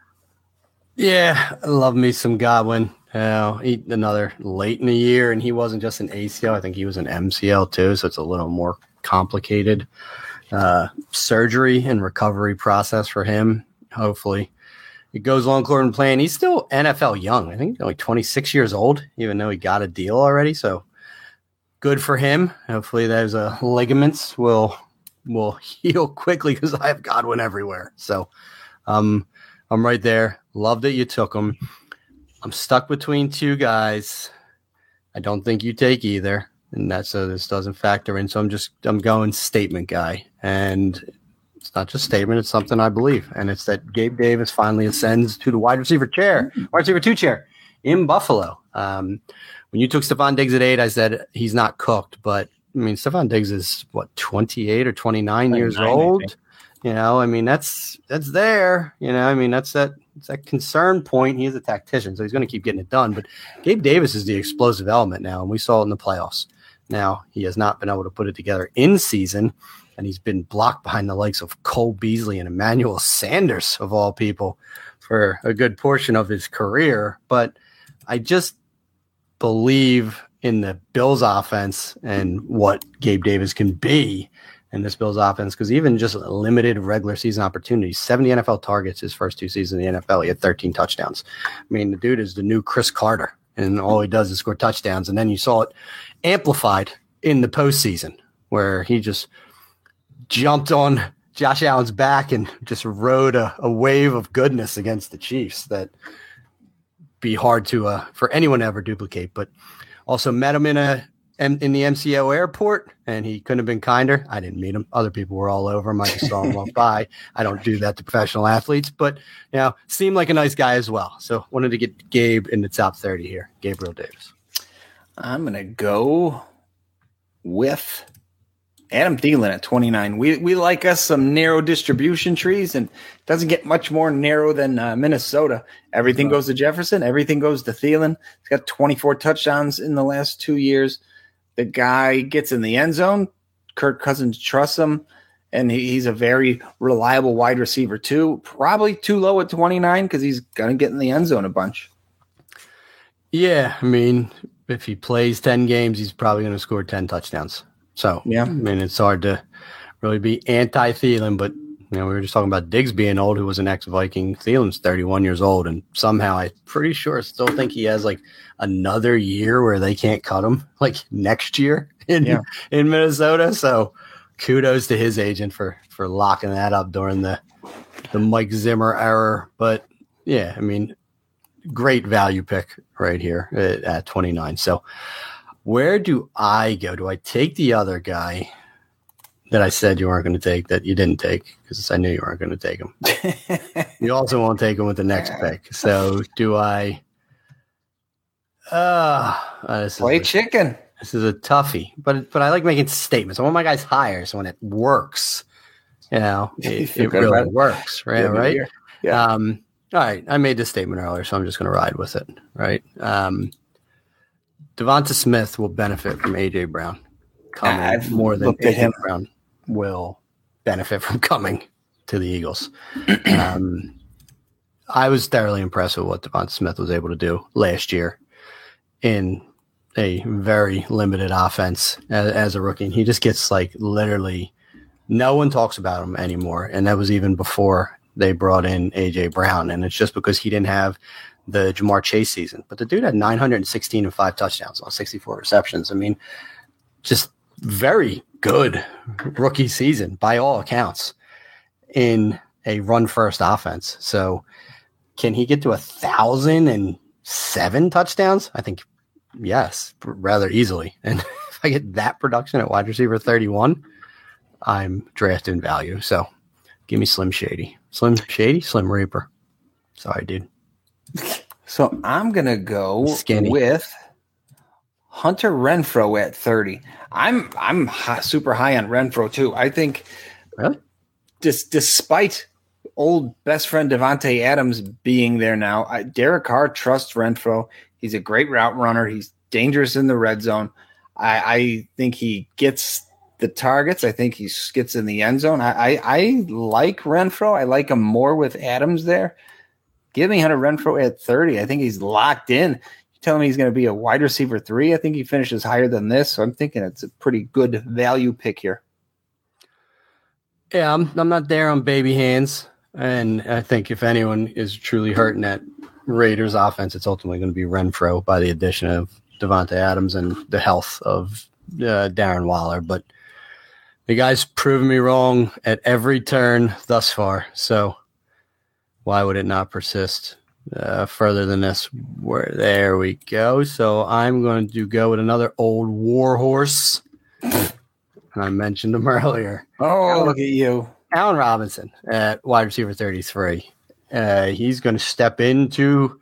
Yeah, I love me some Godwin. Uh, he, another late in the year, and he wasn't just an A C L. I think he was an M C L too, so it's a little more complicated uh, surgery and recovery process for him. Hopefully it goes along according to plan. He's still N F L young. I think he's only twenty-six years old, even though he got a deal already. So good for him. Hopefully those uh, ligaments will will heal quickly, because I have Godwin everywhere. So um, I'm right there. Love that you took him. I'm stuck between two guys. I don't think you take either, and that's so this doesn't factor in. So I'm just I'm going statement guy, and it's not just statement; it's something I believe, and it's that Gabe Davis finally ascends to the wide receiver chair, wide receiver two chair in Buffalo. Um, when you took Stefon Diggs at eight, I said he's not cooked, but I mean Stefon Diggs is what twenty-eight or twenty-nine years old. You know, I mean that's that's there. You know, I mean that's that. It's a concern point. He is a tactician, so he's going to keep getting it done. But Gabe Davis is the explosive element now, and we saw it in the playoffs. Now, he has not been able to put it together in season, and he's been blocked behind the likes of Cole Beasley and Emmanuel Sanders, of all people, for a good portion of his career. But I just believe in the Bills offense and what Gabe Davis can be in this Bills offense, because even just limited regular season opportunities, seventy N F L targets his first two seasons in the N F L, he had thirteen touchdowns. I mean, the dude is the new Chris Carter, and all he does is score touchdowns. And then you saw it amplified in the postseason, where he just jumped on Josh Allen's back and just rode a, a wave of goodness against the Chiefs that be hard to uh, for anyone to ever duplicate. But also met him in a in the M C O airport, and he couldn't have been kinder. I didn't meet him. Other people were all over him. I just saw him walk by. I don't do that to professional athletes, but you know, seemed like a nice guy as well. So wanted to get Gabe in the top thirty here. Gabriel Davis. I'm going to go with Adam Thielen at twenty-nine. We we like us some narrow distribution trees, and it doesn't get much more narrow than uh, Minnesota. Everything goes to Jefferson. Everything goes to Thielen. He's got twenty-four touchdowns in the last two years. The guy gets in the end zone. Kirk Cousins trusts him, and he, he's a very reliable wide receiver too. Probably too low at twenty-nine because he's going to get in the end zone a bunch. Yeah, I mean, if he plays ten games, he's probably going to score ten touchdowns. So, yeah, I mean, it's hard to really be anti-Thielen, but you know, we were just talking about Diggs being old, who was an ex-Viking. Thielen's thirty-one years old, and somehow I'm pretty sure I still think he has like another year where they can't cut him, like next year in yeah. in Minnesota. So kudos to his agent for for locking that up during the the Mike Zimmer era. But yeah, I mean, great value pick right here at, at twenty-nine. So where do I go? Do I take the other guy that I said you weren't going to take, that you didn't take, because I knew you weren't going to take him? You also won't take him with the next pick. So do I uh, uh, play a, chicken? This is a toughie, but but I like making statements. I want my guys higher, so when it works, you know, it, it really right. works, right? Yeah, right? Yeah. Um, all right. I made this statement earlier, so I'm just going to ride with it, right? Um, DeVonta Smith will benefit from A J. Brown coming I've more than A J. Brown will benefit from coming to the Eagles. um, I was thoroughly impressed with what DeVonta Smith was able to do last year in a very limited offense as, as a rookie. And he just gets like literally no one talks about him anymore. And that was even before they brought in A J. Brown. And it's just because he didn't have the Ja'Marr Chase season. But the dude had nine hundred sixteen and five touchdowns on sixty-four receptions. I mean, just very good rookie season by all accounts in a run-first offense. So can he get to one thousand seven touchdowns? I think, yes, rather easily. And if I get that production at wide receiver thirty-one, I'm drafting value. So give me Slim Shady. Slim Shady, Slim Reaper. Sorry, dude. So I'm going to go Skinny. with Hunter Renfrow at thirty. I'm I'm high, super high on Renfrow too. I think really? dis, despite old best friend Davante Adams being there now, I, Derek Carr trusts Renfrow. He's a great route runner. He's dangerous in the red zone. I, I think he gets the targets. I think he gets in the end zone. I, I, I like Renfrow. I like him more with Adams there. Give me Hunter Renfrow at thirty. I think he's locked in. Telling me he's going to be a wide receiver three. I think he finishes higher than this, so I'm thinking it's a pretty good value pick here. Yeah, I'm, I'm not there on baby hands. And I think if anyone is truly hurting that Raiders offense, it's ultimately going to be Renfrow by the addition of Davante Adams and the health of uh, Darren Waller. But the guy's proven me wrong at every turn thus far. So why would it not persist uh, further than this? Where, there we go. So I'm going to go with another old war horse. And I mentioned him earlier. Oh, look at you. Allen Robinson at wide receiver thirty-three. Uh, he's going to step into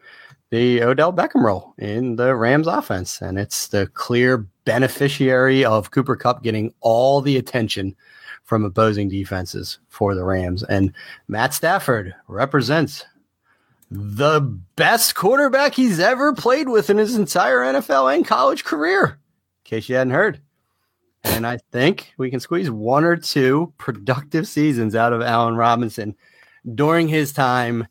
the Odell Beckham role in the Rams offense. And it's the clear beneficiary of Cooper Kupp getting all the attention from opposing defenses for the Rams. And Matt Stafford represents the best quarterback he's ever played with in his entire N F L and college career, in case you hadn't heard. And I think we can squeeze one or two productive seasons out of Allen Robinson during his time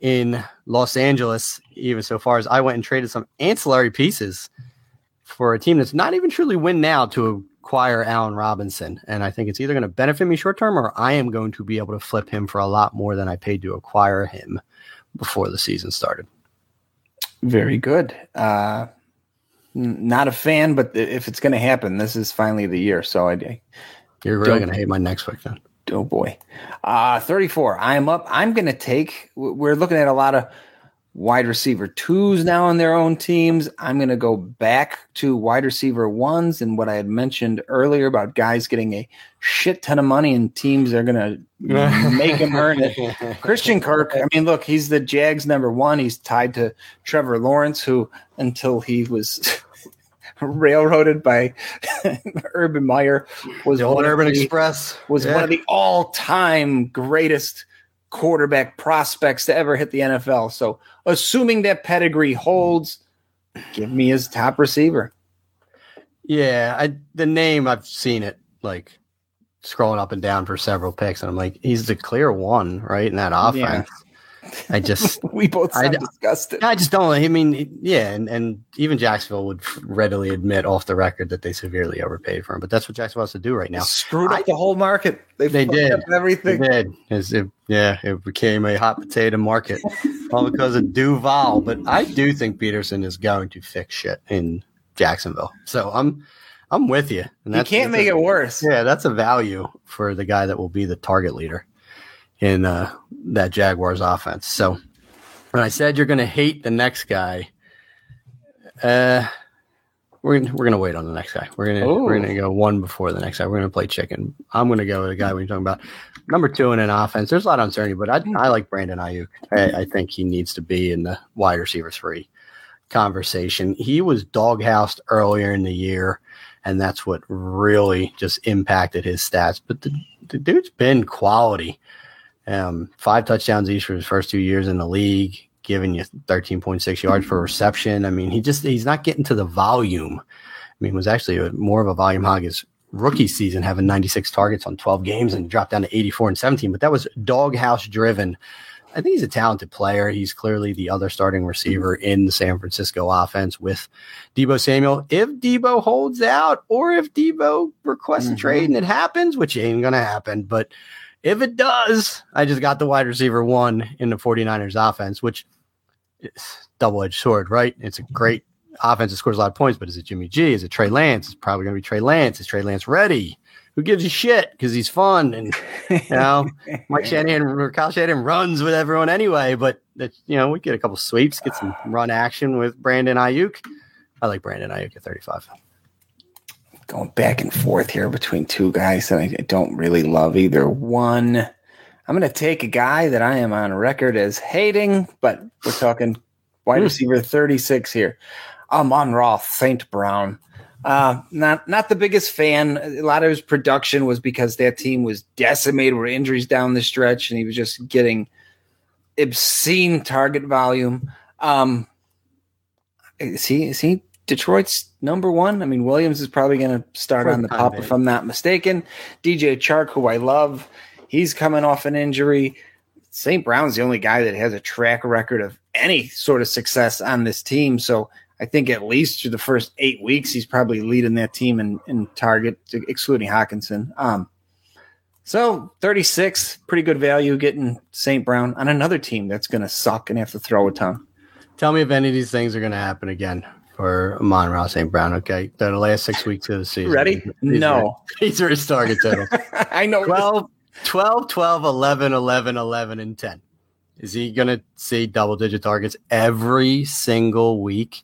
in Los Angeles, even so far as I went and traded some ancillary pieces for a team that's not even truly win now to acquire Allen Robinson. And I think it's either going to benefit me short term or I am going to be able to flip him for a lot more than I paid to acquire him before the season started. Very good. Uh Not a fan, but if it's going to happen, this is finally the year. So I, I you're really going to hate my next pick then. Oh boy, uh, thirty-four. I am up. I'm going to take. We're looking at a lot of wide receiver twos now on their own teams. I'm going to go back to wide receiver ones and what I had mentioned earlier about guys getting a shit ton of money and teams are going to make him earn it. Christian Kirk. I mean, look, he's the Jags number one. He's tied to Trevor Lawrence, who until he was railroaded by Urban Meyer was the old Urban the, Express was yeah. one of the all-time greatest quarterback prospects to ever hit the N F L. So assuming that pedigree holds, give me his top receiver. Yeah, I, the name, I've seen it like scrolling up and down for several picks, and I'm like, he's the clear one, right, in that offense. Yeah. I just we both sound I, disgusted. I just don't. I mean, yeah, and, and even Jacksonville would readily admit off the record that they severely overpaid for him. But that's what Jacksonville has to do right now. Screwed I, up the whole market. They, they did up everything. They did. It's, it, yeah, it became a hot potato market, all because of Duval. But I do think Peterson is going to fix shit in Jacksonville. So I'm, I'm with you. And that's, you can't that's make a, it worse. Yeah, that's a value for the guy that will be the target leader in uh, that Jaguars offense. So when I said you're going to hate the next guy, uh, we're we're going to wait on the next guy. We're going to we're going to go one before the next guy. We're going to play chicken. I'm going to go with a guy we're talking about number two in an offense. There's a lot of uncertainty, but I I like Brandon Ayuk. I, I think he needs to be in the wide receiver three conversation. He was doghoused earlier in the year, and that's what really just impacted his stats. But the, the dude's been quality. Um, five touchdowns each for his first two years in the league, giving you thirteen point six yards per reception. I mean, he just, he's not getting to the volume. I mean, it was actually a, more of a volume hog his rookie season, having ninety-six targets on twelve games and dropped down to eighty-four and seventeen, but that was doghouse driven. I think he's a talented player. He's clearly the other starting receiver in the San Francisco offense with Debo Samuel. If Debo holds out or if Debo requests mm-hmm. a trade and it happens, which ain't going to happen, but if it does, I just got the wide receiver one in the 49ers offense, which is double-edged sword, right? It's a great offense that scores a lot of points, but is it Jimmy G? Is it Trey Lance? It's probably going to be Trey Lance. Is Trey Lance ready? Who gives a shit? Because he's fun. And, you know, Mike Shanahan or Kyle Shanahan runs with everyone anyway, but, that, you know, we get a couple sweeps, get some run action with Brandon Ayuk. I like Brandon Ayuk at thirty-five. Going back and forth here between two guys that I don't really love either one. I'm going to take a guy that I am on record as hating, but we're talking wide receiver thirty-six here. Amon-Ra Saint Brown. Uh, not not the biggest fan. A lot of his production was because that team was decimated with injuries down the stretch, and he was just getting obscene target volume. Um, is he is he? Detroit's number one. I mean, Williams is probably going to start on the pop, if I'm not mistaken. D J Chark, who I love, he's coming off an injury. Saint Brown's the only guy that has a track record of any sort of success on this team. So I think at least through the first eight weeks, he's probably leading that team in, in target, excluding Hockenson. Um, So thirty-six, pretty good value getting Saint Brown on another team that's going to suck and have to throw a ton. Tell me if any of these things are going to happen again for Amon-Ra Saint Brown, okay? The last six weeks of the season. Ready? These no. Are, these are his target totals. I know. twelve, twelve, twelve, eleven, eleven, eleven, and ten. Is he going to see double-digit targets every single week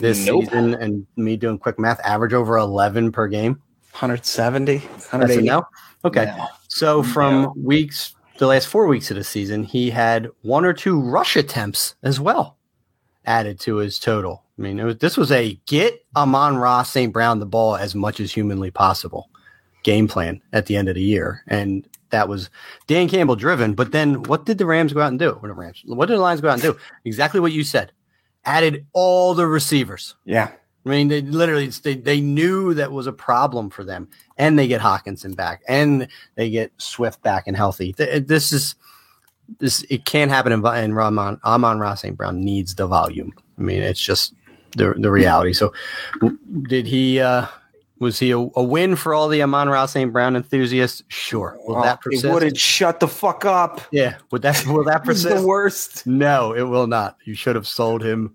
this nope. season? And me doing quick math, average over eleven per game? one seventy, one eighty. No? Okay. No. So from no. weeks, the last four weeks of the season, he had one or two rush attempts as well added to his total. I mean, it was, this was a get Amon-Ra Saint Brown the ball as much as humanly possible game plan at the end of the year. And that was Dan Campbell driven. But then what did the Rams go out and do? What did the Rams? What did the Lions go out and do? Exactly what you said. Added all the receivers. Yeah. I mean, they literally they, they knew that was a problem for them, and they get Hawkinson back, and they get Swift back and healthy. This is this it can't happen. In, in Ramon Amon-Ra Saint Brown needs the volume. I mean, it's just the the reality. So, did he? Uh, was he a, a win for all the Amon-Ra Saint Brown enthusiasts? Sure. Will oh, that persist? It wouldn't. Shut the fuck up. Yeah. Would that will that persist? He's the worst. No, it will not. You should have sold him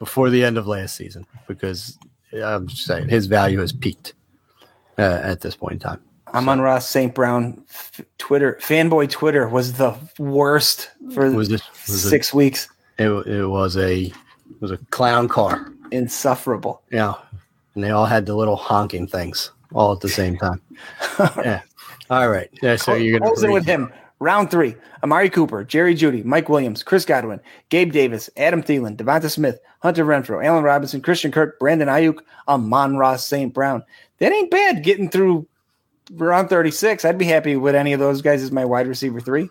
before the end of last season, because I'm just saying his value has peaked uh, at this point in time. Amon-Ra Saint Brown f- Twitter fanboy Twitter was the worst for was this, was six a, weeks. It it was a it was a clown car, insufferable. Yeah, and they all had the little honking things all at the same time. Yeah. All right. Yeah. So Close, you're gonna close it with him. Round three, Amari Cooper, Jerry Jeudy, Mike Williams, Chris Godwin, Gabe Davis, Adam Thielen, Devonta Smith, Hunter Renfrow, Allen Robinson, Christian Kirk, Brandon Ayuk, Amon-Ra Saint Brown. That ain't bad getting through round thirty-six. I'd be happy with any of those guys as my wide receiver three.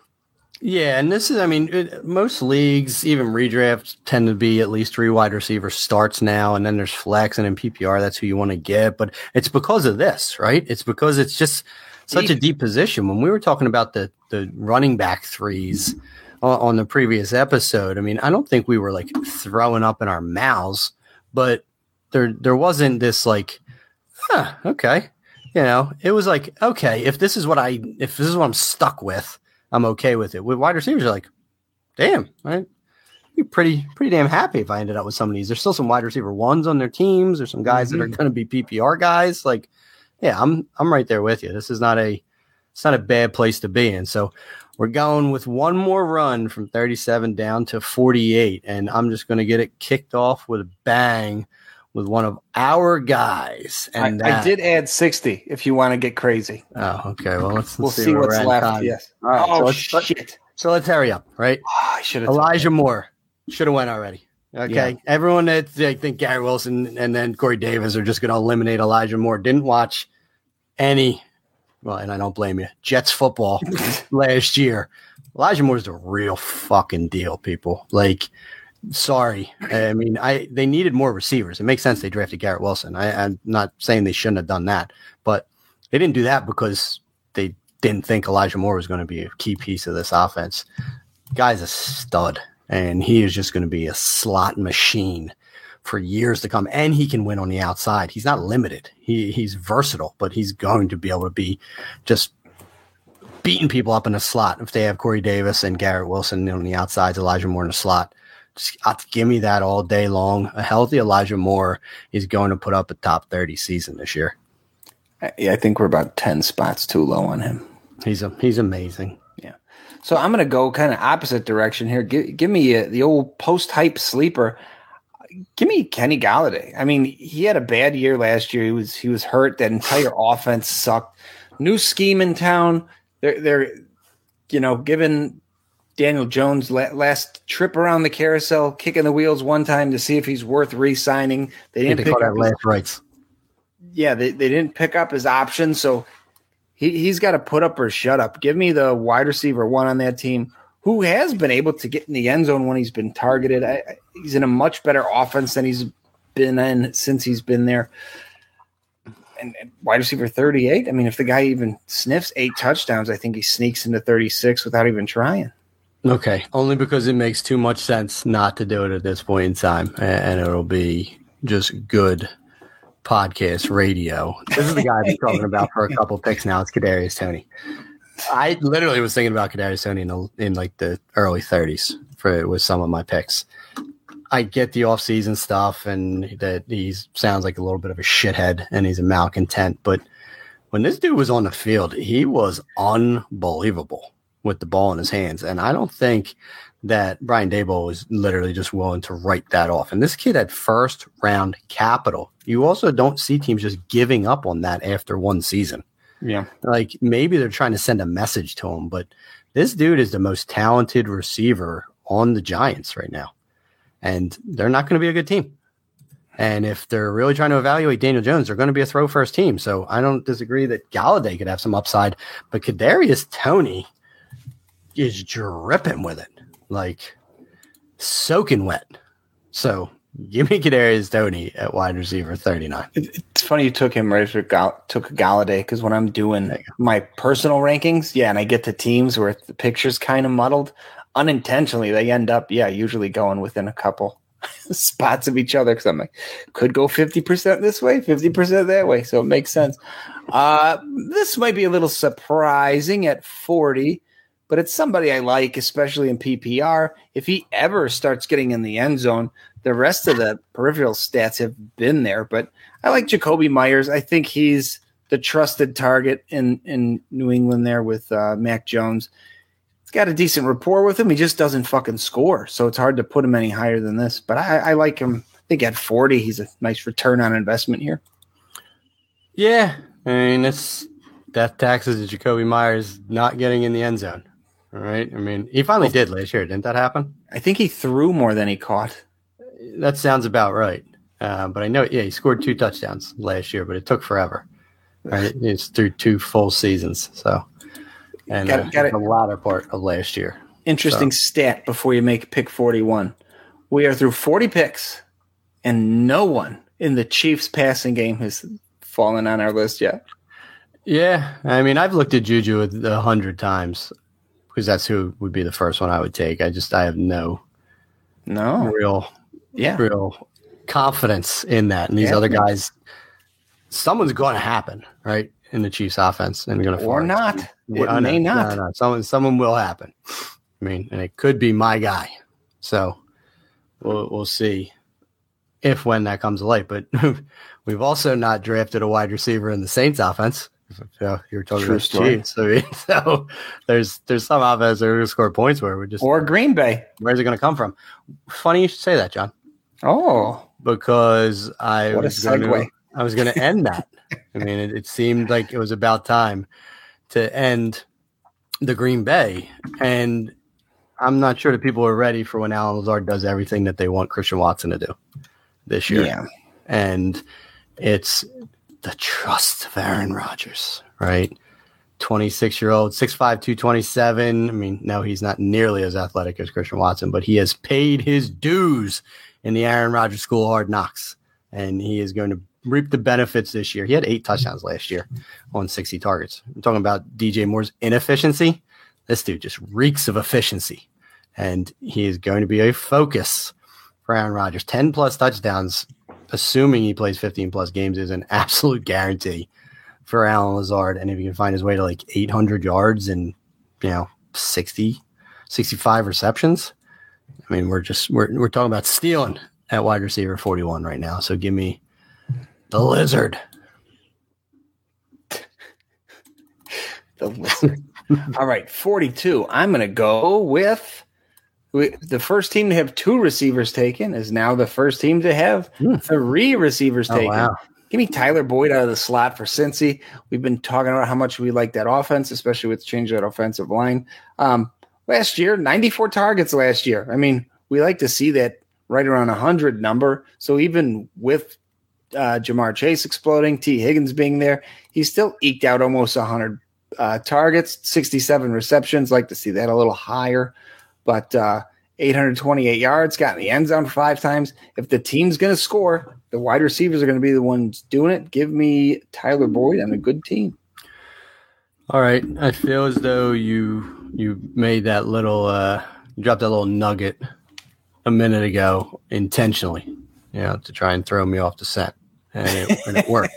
Yeah, and this is, I mean, it, most leagues, even redrafts, tend to be at least three wide receiver starts now, and then there's flex, and in P P R, that's who you want to get. But it's because of this, right? It's because it's just such deep. a deep position. When we were talking about the, the running back threes on, on the previous episode, I mean, I don't think we were, like, throwing up in our mouths, but there there wasn't this, like, huh, okay. You know, it was like, okay, if this is what I – if this is what I'm stuck with, I'm okay with it. With wide receivers, you're like, damn, I'd be pretty, pretty damn happy if I ended up with some of these. There's still some wide receiver ones on their teams. There's some guys mm-hmm. that are going to be P P R guys. Like, yeah, I'm, I'm right there with you. This is not a, it's not a bad place to be in. So we're going with one more run from thirty-seven down to forty-eight, and I'm just going to get it kicked off with a bang with one of our guys. And I, I did add sixty if you want to get crazy. Oh, okay. Well, let's, let's we'll see, see what's left. Yes. All right. Oh, so let's, shit. Let, so let's hurry up, right? Oh, I should have. Elijah Moore should have went already. Okay. Yeah. Everyone that they think Garrett Wilson and then Corey Davis are just going to eliminate Elijah Moore didn't watch any, well, and I don't blame you, Jets football last year. Elijah Moore's the real fucking deal, people. Like, Sorry. I mean, I they needed more receivers. It makes sense they drafted Garrett Wilson. I, I'm not saying they shouldn't have done that, but they didn't do that because they didn't think Elijah Moore was going to be a key piece of this offense. Guy's a stud, and he is just going to be a slot machine for years to come, and he can win on the outside. He's not limited. He He's versatile, but he's going to be able to be just beating people up in the slot if they have Corey Davis and Garrett Wilson on the outsides, Elijah Moore in the slot. Just give me that all day long. A healthy Elijah Moore is going to put up a top thirty season this year. Yeah, I think we're about ten spots too low on him. He's a, he's amazing. Yeah. So I'm going to go kind of opposite direction here. Give, give me a, the old post-hype sleeper. Give me Kenny Galladay. I mean, he had a bad year last year. He was he was hurt. That entire offense sucked. New scheme in town. They're they're you know giving Daniel Jones last trip around the carousel, kicking the wheels one time to see if he's worth re-signing. They didn't pick up last rights. Yeah, they, they didn't pick up his option, so he, he's got to put up or shut up. Give me the wide receiver one on that team who has been able to get in the end zone when he's been targeted. I, I, he's in a much better offense than he's been in since he's been there. And wide receiver thirty-eight, I mean, if the guy even sniffs eight touchdowns, I think he sneaks into thirty-six without even trying. Okay, only because it makes too much sense not to do it at this point in time, and it'll be just good podcast radio. This is the guy I've been talking about for a couple picks now. It's Kadarius Toney. I literally was thinking about Kadarius Toney in, the, in like the early thirties for with some of my picks. I get the offseason stuff and that he sounds like a little bit of a shithead and he's a malcontent, but when this dude was on the field, he was unbelievable with the ball in his hands. And I don't think that Brian Daboll was literally just willing to write that off. And this kid had first round capital. You also don't see teams just giving up on that after one season. Yeah. Like maybe they're trying to send a message to him, but this dude is the most talented receiver on the Giants right now. And they're not going to be a good team. And if they're really trying to evaluate Daniel Jones, they're going to be a throw first team. So I don't disagree that Galladay could have some upside, but Kadarius Toney is dripping with it, like soaking wet. So give me Kadarius Toney at wide receiver thirty-nine. It's funny you took him right after Gall- took Galladay, because when I'm doing my personal rankings, yeah, and I get to teams where the picture's kind of muddled. Unintentionally, they end up, yeah, usually going within a couple spots of each other because I'm like, could go fifty percent this way, fifty percent that way. So it makes sense. Uh, this might be a little surprising at forty, but it's somebody I like, especially in P P R. If he ever starts getting in the end zone, the rest of the peripheral stats have been there. But I like Jacoby Myers. I think he's the trusted target in, in New England there with uh, Mac Jones. He's got a decent rapport with him. He just doesn't fucking score, so it's hard to put him any higher than this. But I, I like him. I think at forty, he's a nice return on investment here. Yeah, I mean, it's death taxes to Jacoby Myers not getting in the end zone. All right, I mean, he finally well, did last year. Didn't that happen? I think he threw more than he caught. That sounds about right. Uh, but I know, yeah, he scored two touchdowns last year, but it took forever. Right, it's through two full seasons, so. And got, uh, got the latter part of last year. Interesting so. Stat before you make pick forty-one. We are through forty picks, and no one in the Chiefs passing game has fallen on our list yet. Yeah, I mean, I've looked at Juju a hundred times because that's who would be the first one I would take. I just I have no, no real, yeah, real confidence in that. And these yeah. other guys, someone's going to happen, right? In the Chiefs offense and going to or not it yeah, may no, not no, no. someone someone will happen. I mean, and it could be my guy, so we'll, we'll see if when that comes to light. But we've also not drafted a wide receiver in the Saints offense. So you're talking about Chiefs, I mean, so there's there's some offense that are going to score points where we're just or Green Bay. Where's it going to come from? Funny you should say that, John. Oh, because I what was a segue. Gonna, I was going to end that. I mean, it, it seemed like it was about time to end the Green Bay. And I'm not sure that people are ready for when Allen Lazard does everything that they want Christian Watson to do this year. Yeah. And it's the trust of Aaron Rodgers, right? twenty-six-year-old, six five, two twenty-seven. I mean, no, he's not nearly as athletic as Christian Watson, but he has paid his dues in the Aaron Rodgers School of Hard Knocks. And he is going to reap the benefits this year. He had eight touchdowns last year on sixty targets. I'm talking about D J Moore's inefficiency. This dude just reeks of efficiency, and he is going to be a focus for Aaron Rodgers. ten plus touchdowns, assuming he plays fifteen plus games, is an absolute guarantee for Allen Lazard. And if he can find his way to like eight hundred yards and, you know, sixty, sixty-five receptions, I mean, we're just, we're, we're talking about stealing at wide receiver forty-one right now. So give me the lizard. The lizard. All right, forty-two. I'm going to go with we, the first team to have two receivers taken is now the first team to have mm. three receivers taken. Oh, wow. Give me Tyler Boyd out of the slot for Cincy. We've been talking about how much we like that offense, especially with the change of that offensive line. Um, last year, ninety-four targets last year. I mean, we like to see that right around one hundred number. So even with Uh, Ja'Marr Chase exploding, T Higgins being there, he still eked out almost one hundred uh, targets, sixty-seven receptions. Like to see that a little higher, but uh, eight hundred twenty-eight yards, got in the end zone five times. If the team's going to score, the wide receivers are going to be the ones doing it. Give me Tyler Boyd and a good team. All right, I feel as though you you made that little uh, dropped that little nugget a minute ago intentionally. You know, to try and throw me off the scent, and it, and it worked.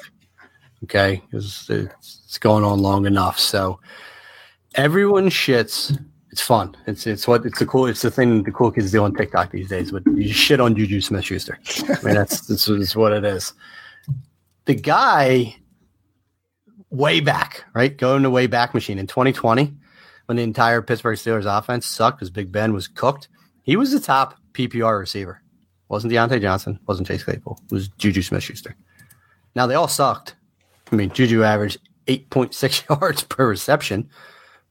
Okay, it's, it's going on long enough. So Everyone shits. It's fun. It's it's what it's the cool. It's the thing the cool kids do on TikTok these days. But you shit on Juju Smith-Schuster. I mean, that's this is what it is. The guy, way back, right, going to way back machine in twenty twenty, when the entire Pittsburgh Steelers offense sucked because Big Ben was cooked. He was the top P P R receiver. Wasn't Deontay Johnson. Wasn't Chase Claypool. It was Juju Smith-Schuster. Now they all sucked. I mean, Juju averaged eight point six yards per reception,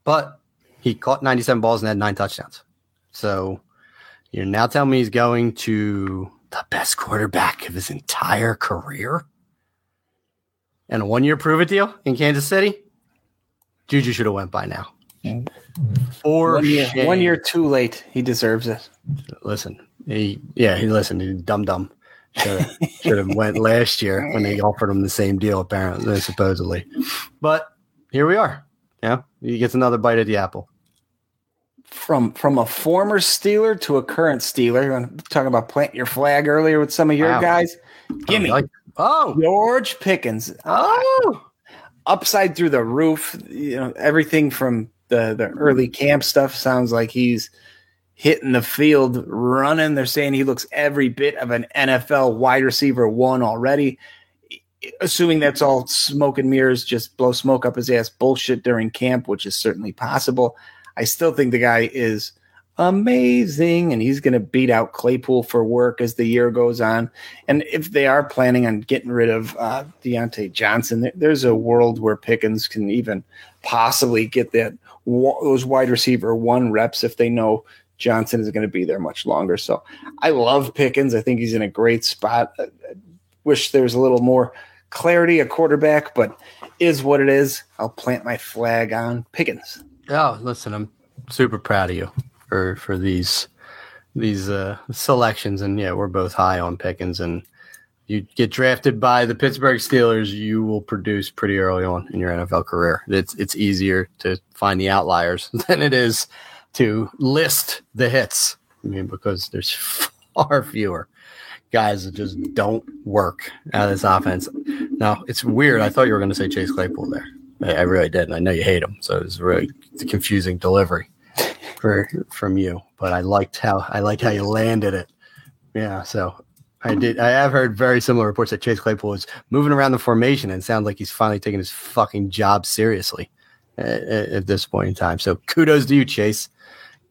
but he caught ninety-seven balls and had nine touchdowns. So you're now telling me he's going to the best quarterback of his entire career and a one-year prove-it deal in Kansas City? Juju should have went by now. For one year, shame. One year too late. He deserves it. Listen, he yeah, he listened. He dumb dumb. Should have went last year when they offered him the same deal, apparently, supposedly. But here we are. Yeah, he gets another bite at the apple. From from a former Steeler to a current Steeler. I'm talking about plant your flag earlier with some of your wow. guys. Gimme. Like, oh, George Pickens. Oh, upside through the roof. You know, everything from the the early camp stuff sounds like he's hitting the field running. They're saying he looks every bit of an N F L wide receiver one already. Assuming that's all smoke and mirrors, just blow smoke up his ass bullshit during camp, which is certainly possible. I still think the guy is amazing, and he's going to beat out Claypool for work as the year goes on. And if they are planning on getting rid of uh, Deontay Johnson, there, there's a world where Pickens can even possibly get that those wide receiver one reps if they know Johnson is going to be there much longer. So I love Pickens. I think he's in a great spot. I wish there was a little more clarity at quarterback, but is what it is. I'll plant my flag on Pickens. Oh, listen, I'm super proud of you for for these these uh, selections, and yeah, we're both high on Pickens. And you get drafted by the Pittsburgh Steelers, you will produce pretty early on in your N F L career. It's it's easier to find the outliers than it is to list the hits. I mean, because there's far fewer guys that just don't work out of this offense. Now, it's weird. I thought you were going to say Chase Claypool there. I, I really did, and I know you hate him, so it was really confusing delivery for from you. But I liked how I liked how you landed it. Yeah, so I did. I have heard very similar reports that Chase Claypool is moving around the formation and sounds like he's finally taking his fucking job seriously at, at this point in time. So kudos to you, Chase,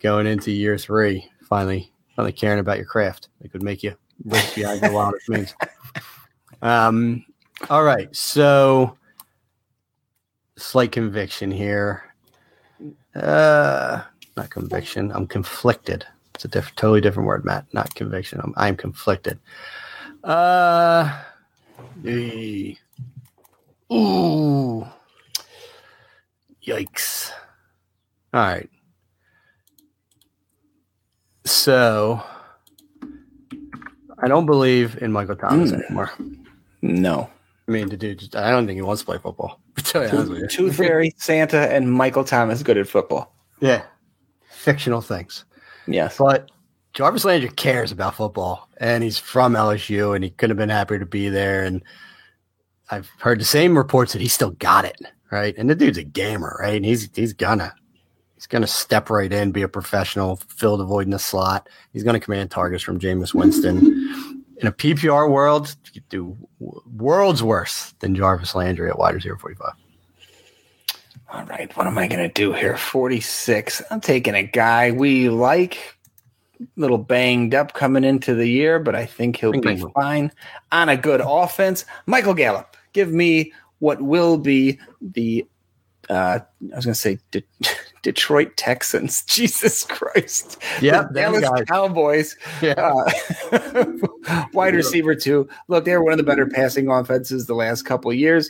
going into year three, finally, finally caring about your craft. It could make you rich behind the wildest means. Um. All right, so slight conviction here. Uh, not conviction. I'm conflicted. It's a diff- totally different word, Matt. Not conviction. I'm, I'm conflicted. Uh, the, ooh, yikes. All right. So I don't believe in Michael Thomas mm. anymore. No. I mean, the dude, just, I don't think he wants to play football. Tooth, Tooth Fairy, Santa, and Michael Thomas good at football. Yeah. Fictional things. Yes. But Jarvis Landry cares about football, and he's from L S U, and he couldn't have been happier to be there. And I've heard the same reports that he still got it, right? And the dude's a gamer, right? And he's he's gonna he's gonna step right in, be a professional, fill the void in the slot. He's gonna command targets from Jameis Winston. In a P P R world, you could do worlds worse than Jarvis Landry at wide receiver forty-five. All right, what am I going to do here? forty-six. I'm taking a guy we like, a little banged up coming into the year, but I think he'll Bring be him. fine on a good offense. Michael Gallup, give me what will be the, uh, I was going to say De- Detroit Texans. Jesus Christ. Yeah, the Dallas guys. Cowboys. Yeah. Uh, wide receiver two. Look, they're one of the better passing offenses the last couple of years.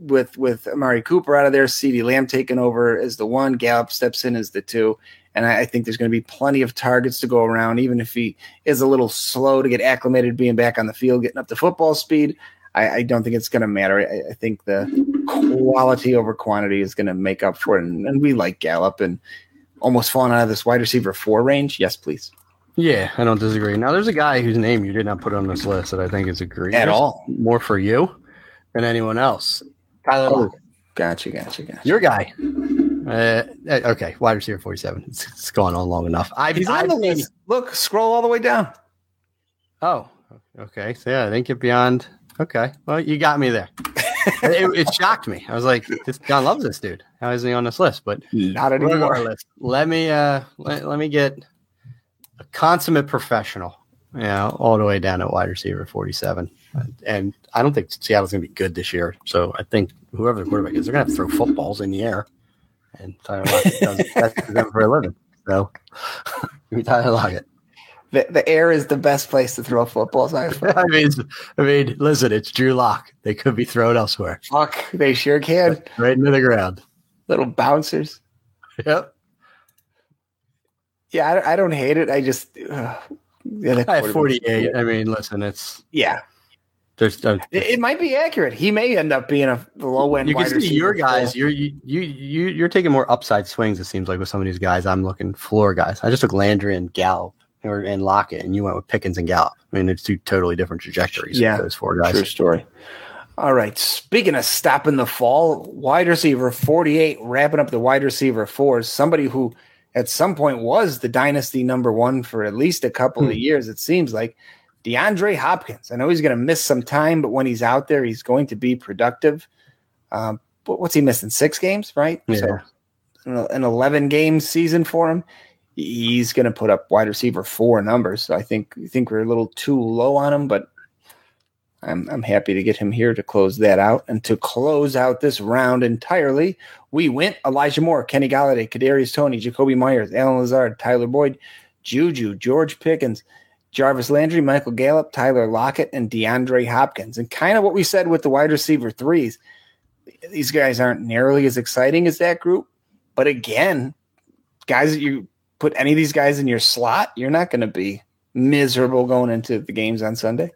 With with Amari Cooper out of there, CeeDee Lamb taking over as the one, Gallup steps in as the two, and I, I think there's going to be plenty of targets to go around, even if he is a little slow to get acclimated, being back on the field, getting up to football speed. I, I don't think it's going to matter. I, I think the quality over quantity is going to make up for it, and, and we like Gallup and almost falling out of this wide receiver four range. Yes, please. Yeah, I don't disagree. Now, there's a guy whose name you did not put on this list that I think is agreed at all more for you than anyone else. Oh, gotcha, gotcha, gotcha. Your guy, Uh, okay, wide receiver forty-seven. It's, it's gone on long enough. I've, He's on I've the list. Seen... Look, scroll all the way down. Oh, okay. So yeah, I didn't get beyond. Okay, well, you got me there. it, it shocked me. I was like, this, John loves this dude. How is he on this list? But not anymore. Our list. Let me uh, let, let me get a consummate professional. Yeah, you know, all the way down at wide receiver forty-seven. And I don't think Seattle's going to be good this year. So I think whoever the quarterback is, they're going to have to throw footballs in the air. And Tyler Lockett does best for them for a living. So give me Tyler Lockett. The, the air is the best place to throw footballs. I, I mean, I mean, listen, it's Drew Lock. They could be thrown elsewhere. Fuck, they sure can. Right into the ground. Little bouncers. Yep. Yeah, I, I don't hate it. I just uh, yeah, I have forty-eight. I mean, listen, it's yeah. There's, uh, it, it might be accurate. He may end up being a low end. You can see your guys. You're you you you're taking more upside swings. It seems like with some of these guys, I'm looking floor guys. I just took Landry and Gallup. Or and Lockett, and you went with Pickens and Gallup. I mean, it's two totally different trajectories. Yeah, those four guys. True story. All right. Speaking of stopping the fall, wide receiver forty-eight, wrapping up the wide receiver fours. Somebody who at some point was the dynasty number one for at least a couple hmm. of years. It seems like DeAndre Hopkins. I know he's going to miss some time, but when he's out there, he's going to be productive. Um, but what's he missing? Six games, right? Yeah. So an eleven game season for him. He's going to put up wide receiver four numbers. So I think I think we're a little too low on him, but I'm I'm happy to get him here to close that out. And to close out this round entirely, we went Elijah Moore, Kenny Galladay, Kadarius Toney, Jacoby Myers, Allen Lazard, Tyler Boyd, Juju, George Pickens, Jarvis Landry, Michael Gallup, Tyler Lockett, and DeAndre Hopkins. And kind of what we said with the wide receiver threes, these guys aren't nearly as exciting as that group. But again, guys that you – put any of these guys in your slot, you're not going to be miserable going into the games on Sunday.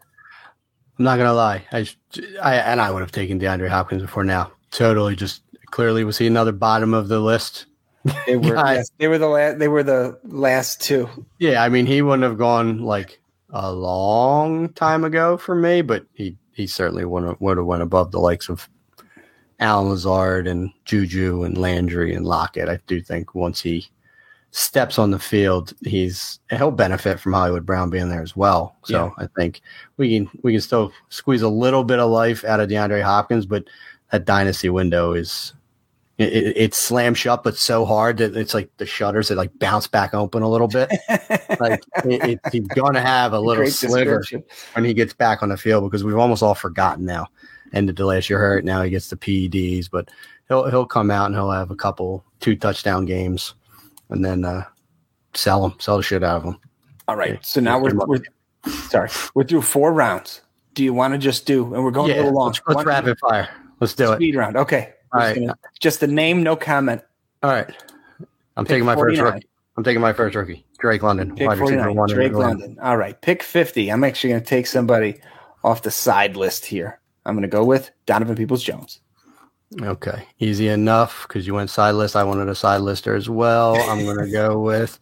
I'm not going to lie. I, just, I and I would have taken DeAndre Hopkins before now. Totally, just clearly was he another bottom of the list? They were yes, they were the last they were the last two. Yeah, I mean he wouldn't have gone like a long time ago for me, but he he certainly would have would have went above the likes of Allen Lazard and Juju and Landry and Lockett. I do think once he steps on the field, he's he'll benefit from Hollywood Brown being there as well. So yeah. I think we can we can still squeeze a little bit of life out of DeAndre Hopkins, but that dynasty window is it, it, it slams shut, but so hard that it's like the shutters that like bounce back open a little bit. Like it, it, he's gonna have a little great sliver when he gets back on the field because we've almost all forgotten now. Ended the last year hurt. Now he gets the P E Ds, but he'll he'll come out and he'll have a couple two touchdown games. And then uh, sell them, sell the shit out of them. All right. Yeah. So now we're, we're sorry, we're through four rounds. Do you want to just do? And we're going yeah, a little long. Let's, let's rapid fire. Let's do speed it. Speed round. Okay. All right. Gonna, just the name, no comment. All right. I'm Pick taking my forty-nine. First rookie. I'm taking my first rookie, Drake London. Pick forty-nine. One Drake London. All right. Pick fifty. I'm actually going to take somebody off the side list here. I'm going to go with Donovan Peoples-Jones. Okay, easy enough because you went side list. I wanted a side lister as well. I'm going to go with,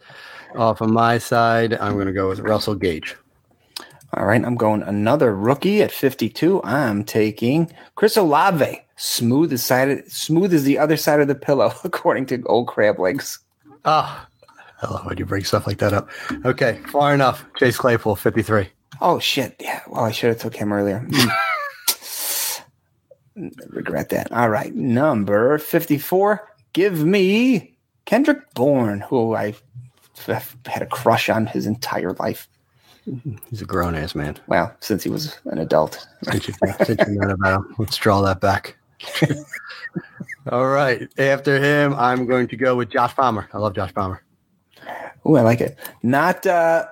off of my side, I'm going to go with Russell Gage. All right, I'm going another rookie at fifty-two. I'm taking Chris Olave, smooth as, side, smooth as the other side of the pillow, according to old crab legs. Ah, oh, I love when you bring stuff like that up. Okay, far enough. Chase Claypool, fifty-three. Oh, shit. Yeah, well, I should have took him earlier. Regret that. All right. Number fifty-four. Give me Kendrick Bourne, who I've had a crush on his entire life. He's a grown ass man. Well, since he was an adult. Since you, since you know about him, let's draw that back. All right. After him, I'm going to go with Josh Palmer. I love Josh Palmer. Oh, I like it. Not, uh,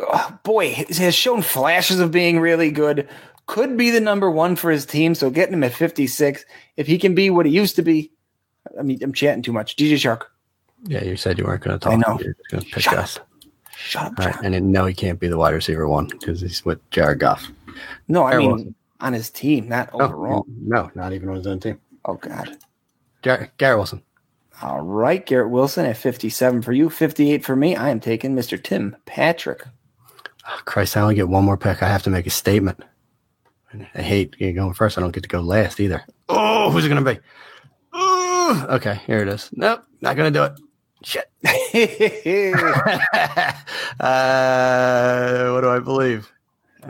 oh, boy, has shown flashes of being really good. Could be the number one for his team, so getting him at fifty-six, if he can be what he used to be. I mean, I'm chatting too much. D J Shark. Yeah, you said you weren't going to talk. I know. You're going to pick Shut us. Up. Shut up. All right. And no, he can't be the wide receiver one because he's with Jared Goff. No, I Jared mean Wilson. On his team, not no, overall. No, not even on his own team. Oh, God. Jar- Garrett Wilson. All right, Garrett Wilson at fifty-seven for you, fifty-eight for me. I am taking Mister Tim Patrick. Oh, Christ, I only get one more pick. I have to make a statement. I hate going first. I don't get to go last either. Oh, who's it going to be? Oh. Okay, here it is. Nope, not going to do it. Shit. uh, what do I believe?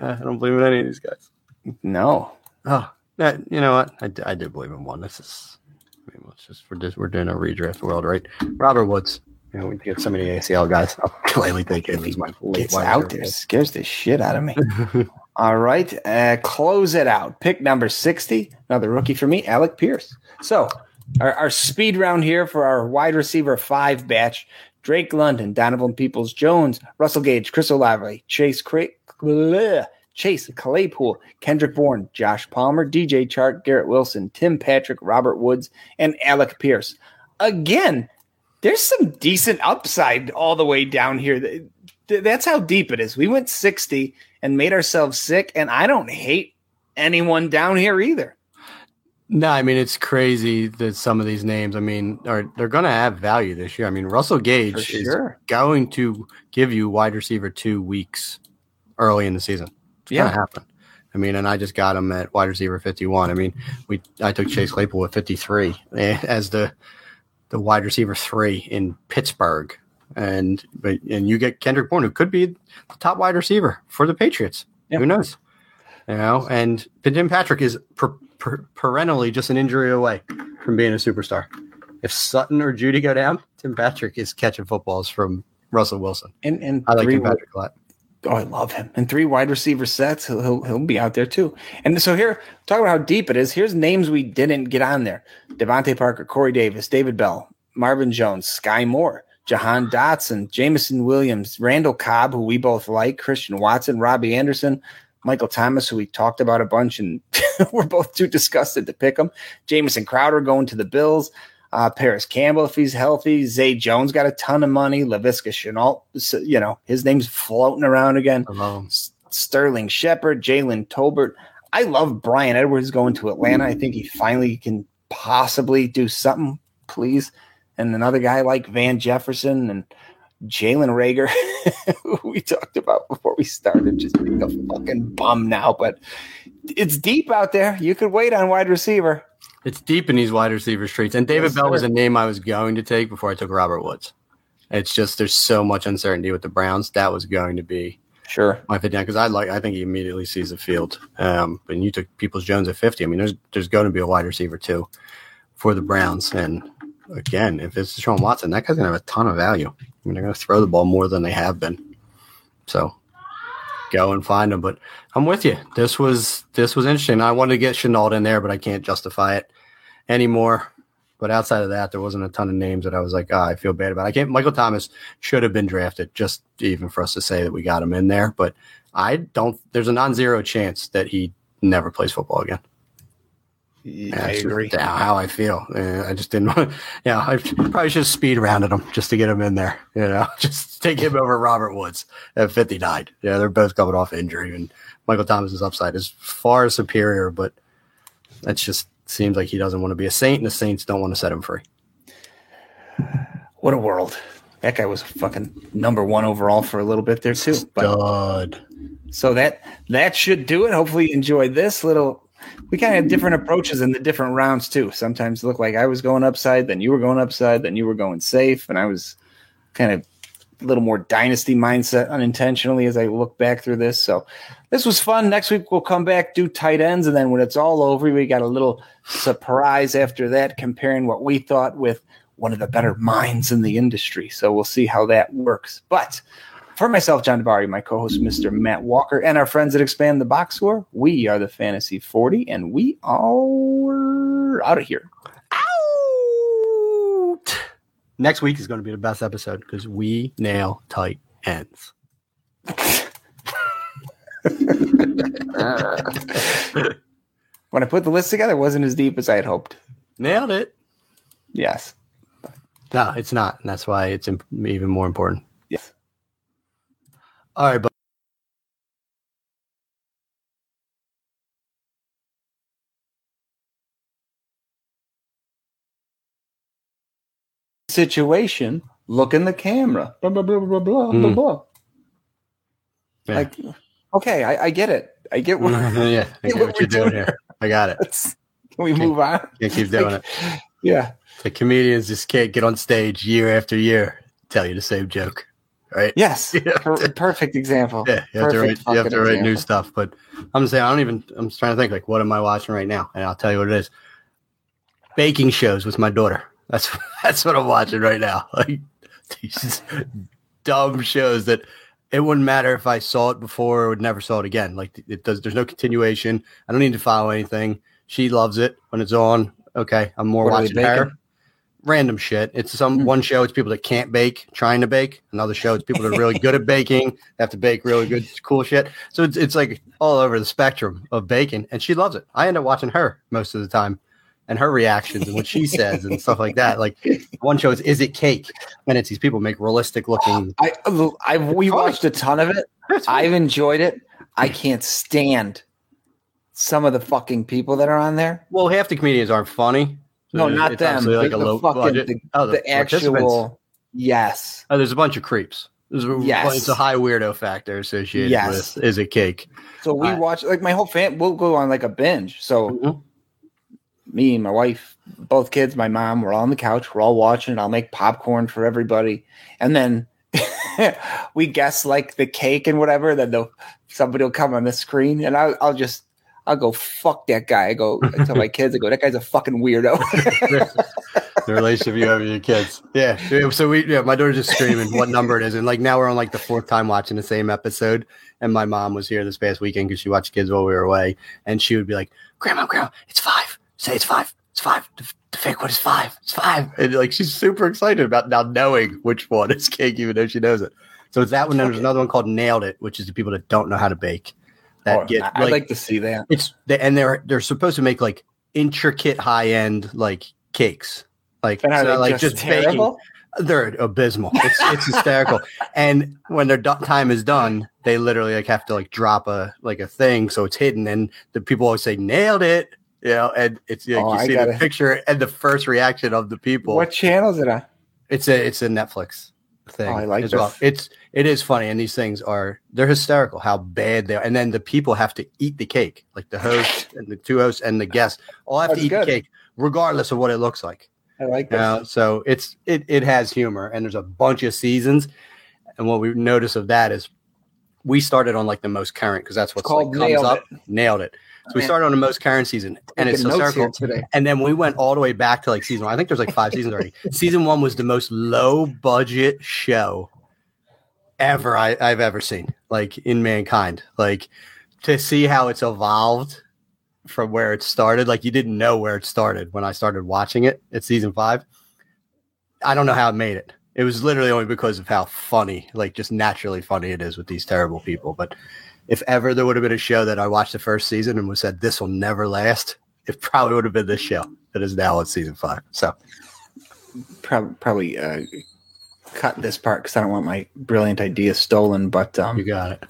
I don't believe in any of these guys. No. Oh, that, you know what? I, I do believe in one. This is, I mean, let's just, we're just, we're doing a redraft world, right? Robert Woods. You know, we get so many A C L guys. I'll gladly take it. If he gets out there, scares the shit out of me. All right. Uh, close it out. Pick number sixty. Another rookie for me, Alec Pierce. So our, our speed round here for our wide receiver five batch. Drake London, Donovan Peoples-Jones, Russell Gage, Chris Olave, Chase Cray- Chase Claypool, Kendrick Bourne, Josh Palmer, D J Chark, Garrett Wilson, Tim Patrick, Robert Woods, and Alec Pierce. Again, there's some decent upside all the way down here. That's how deep it is. We went sixty and made ourselves sick, and I don't hate anyone down here either. No, I mean, it's crazy that some of these names, I mean, are they're going to have value this year. I mean, Russell Gage sure. is going to give you wide receiver two weeks early in the season. It's yeah. going to happen. I mean, and I just got him at wide receiver fifty-one. I mean, we I took Chase Claypool at fifty-three as the the wide receiver three in Pittsburgh. And but and you get Kendrick Bourne, who could be the top wide receiver for the Patriots. Yeah. Who knows? You know, and Tim Patrick is per, per, perennially just an injury away from being a superstar. If Sutton or Judy go down, Tim Patrick is catching footballs from Russell Wilson. And and I like Tim Patrick a lot. Oh, I love him. And three wide receiver sets, he'll, he'll he'll be out there too. And so here, talking about how deep it is, here's names we didn't get on there. Devontae Parker, Corey Davis, David Bell, Marvin Jones, Sky Moore, Jahan Dotson, Jameson Williams, Randall Cobb, who we both like, Christian Watson, Robbie Anderson, Michael Thomas, who we talked about a bunch, and we're both too disgusted to pick him. Jamison Crowder going to the Bills. Uh, Paris Campbell, if he's healthy. Zay Jones got a ton of money. Laviska Shenault, so, you know, his name's floating around again. S- Sterling Shepard, Jalen Tolbert. I love Brian Edwards going to Atlanta. I think he finally can possibly do something, please. And another guy like Van Jefferson and Jalen Reagor, who we talked about before we started, just being a fucking bum now. But it's deep out there. You could wait on wide receiver. It's deep in these wide receiver streets. And David yes, Bell was a name I was going to take before I took Robert Woods. It's just there's so much uncertainty with the Browns. That was going to be sure my fit down because I like I think he immediately sees the field. Um, and you took Peoples-Jones at fifty. I mean, there's there's going to be a wide receiver too for the Browns. And again, if it's Deshaun Watson, that guy's gonna have a ton of value. I mean, they're gonna throw the ball more than they have been. So go and find them, but I'm with you. This was this was interesting. I wanted to get Shenault in there, but I can't justify it anymore. But outside of that, there wasn't a ton of names that I was like, oh, I feel bad about. I can't. Michael Thomas should have been drafted, just even for us to say that we got him in there. But I don't. There's a non-zero chance that he never plays football again. Yeah, I agree. How I feel. I just didn't want to, yeah, I probably should have speed rounded him just to get him in there. You know, just take him over Robert Woods at fifty-nine. Yeah, they're both coming off injury, and Michael Thomas's upside is far superior, but that just seems like he doesn't want to be a Saint, and the Saints don't want to set him free. What a world. That guy was fucking number one overall for a little bit there, too. Stud. So that that should do it. Hopefully you enjoyed this little. We kind of had different approaches in the different rounds, too. Sometimes it looked like I was going upside, then you were going upside, then you were going safe, and I was kind of a little more dynasty mindset unintentionally as I look back through this. So this was fun. Next week we'll come back, do tight ends, and then when it's all over, we got a little surprise after that, comparing what we thought with one of the better minds in the industry. So we'll see how that works. But for myself, John DeBari, my co-host, Mister Matt Walker, and our friends at Expand the Box Score, we are the Fantasy forty, and we are out of here. Out! Next week is going to be the best episode because we nail tight ends. When I put the list together, it wasn't as deep as I had hoped. Nailed it. Yes. No, it's not, and that's why it's imp- even more important. Yes. All right, but situation, look in the camera. Blah blah blah blah blah mm. blah. Yeah. Like, okay, I, I get it. I get what, yeah, I get what you're doing here. I got it. Let's, can we move on? Can't keep doing like, it. Yeah. The comedians just can't get on stage year after year, tell you the same joke, right? Yes. per- perfect example. Yeah, you have perfect to write, you have to write new stuff. But I'm saying I don't even – I'm just trying to think, like, what am I watching right now? And I'll tell you what it is. Baking shows with my daughter. That's that's what I'm watching right now. Like, these dumb shows that it wouldn't matter if I saw it before or would never saw it again. Like, it does. There's no continuation. I don't need to follow anything. She loves it when it's on. Okay, I'm more what watching her. Random shit. It's some one show. It's people that can't bake, trying to bake. Another show. It's people that are really good at baking, have to bake really good, cool shit. So it's it's like all over the spectrum of baking, and she loves it. I end up watching her most of the time, and her reactions and what she says and stuff like that. Like one show is is it cake? And it's these people make realistic looking. I I we watched a ton of it. I've enjoyed it. I can't stand some of the fucking people that are on there. Well, half the comedians aren't funny. So no, not them. Like the, the, fucking, the, oh, the, the actual, yes. Oh, there's a bunch of creeps. There's a, yes. It's a high weirdo factor associated yes. with is a cake. So we uh, watch, like my whole fam, we'll go on like a binge. So mm-hmm. me and my wife, both kids, my mom, we're all on the couch. We're all watching it. I'll make popcorn for everybody. And then we guess like the cake and whatever. Then they'll, somebody will come on the screen and I'll, I'll just. I'll go, fuck that guy. I go, I tell my kids, I go, that guy's a fucking weirdo. The relationship you have with your kids. Yeah. So we, yeah, my daughter's just screaming what number it is. And like now we're on like the fourth time watching the same episode. And my mom was here this past weekend because she watched kids while we were away. And she would be like, Grandma, Grandma, it's five. Say it's five. It's five. The, the fake one is five. It's five. And like she's super excited about now knowing which one is cake, even though she knows it. So it's that one. Then there's another one called Nailed It, which is the people that don't know how to bake. That get, I'd like, like to see that. It's the, and they're they're supposed to make like intricate high end like cakes, like so not, like just, just baking. They're abysmal. It's it's hysterical. And when their do- time is done, they literally like have to like drop a like a thing so it's hidden. And the people always say nailed it, you know. And it's like, oh, you I see gotta, the picture and the first reaction of the people. What channel is it on? It's a it's a Netflix thing. Oh, I like as this. Well. It's it is funny, and these things are they're hysterical how bad they are. And then the people have to eat the cake, like the host and the two hosts and the guests all have That's to eat good. the cake, regardless of what it looks like. I like that. Uh, so it's it it has humor, and there's a bunch of seasons. And what we notice of that is we started on like the most current because that's what's like comes up. It. Nailed it. So we started on the most current season, and it's hysterical today. And then we went all the way back to like season one. I think there's like five seasons already. Season one was the most low budget show ever I, I've ever seen, like in mankind. Like to see how it's evolved from where it started. Like you didn't know where it started when I started watching it at season five. I don't know how it made it. It was literally only because of how funny, like just naturally funny it is with these terrible people. But if ever there would have been a show that I watched the first season and was said, this will never last, it probably would have been this show that is now on season five. So probably, probably uh, cut this part because I don't want my brilliant idea stolen. But um, you got it.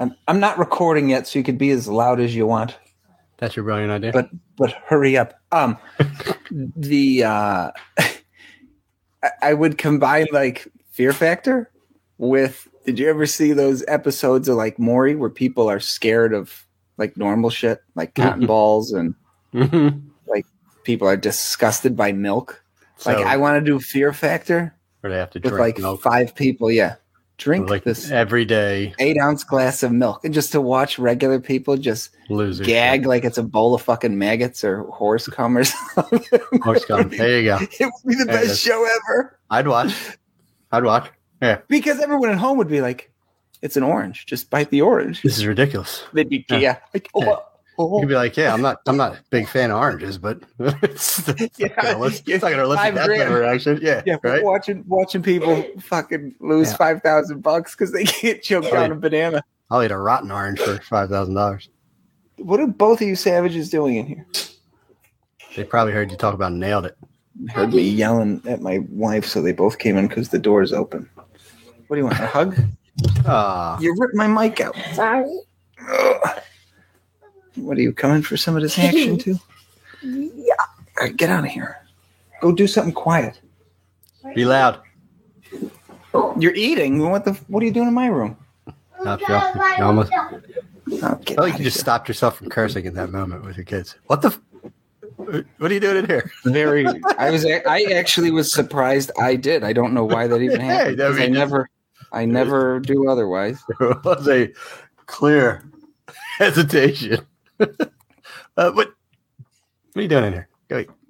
I'm, I'm not recording yet, so you could be as loud as you want. That's your brilliant idea. But but hurry up. Um, the uh, I, I would combine like Fear Factor with. Did you ever see those episodes of like Maury where people are scared of like normal shit, like cotton balls and mm-hmm. like people are disgusted by milk? So, like I want to do Fear Factor where they have to with drink like milk. Five people. Yeah. Drink like this every day, eight ounce glass of milk and just to watch regular people just Loser gag shit. Like it's a bowl of fucking maggots or horse cum or something. Horse cum. There you go. It would be the there best show ever. I'd watch. I'd watch. Yeah. Because everyone at home would be like, it's an orange. Just bite the orange. This is ridiculous. They'd be yeah. yeah. Like, oh, yeah. Oh. You'd be like, yeah, I'm not I'm not a big fan of oranges, but it's, it's yeah. not going to listen to that kind of reaction. Yeah. yeah right? Watching watching people fucking lose yeah. five thousand bucks because they can't choke down a banana. I'll eat a rotten orange for five thousand dollars. What are both of you savages doing in here? They probably heard you talk about Nailed It. Heard me yelling at my wife, so they both came in because the door is open. What do you want? A hug? Uh, you ripped my mic out. Sorry. Ugh. What are you coming for some of this action to? Yeah. All right, get out of here. Go do something quiet. Be loud. You're eating. What the? What are you doing in my room? Not sure. You almost. Oh, I feel like you just here. Stopped yourself from cursing in that moment with your kids. What the? F- What are you doing in here? Very. I was. I actually was surprised. I did. I don't know why that even happened. Hey, I, mean, I never. I never do otherwise. It was a clear hesitation. uh, what? What are you doing in here? Go eat.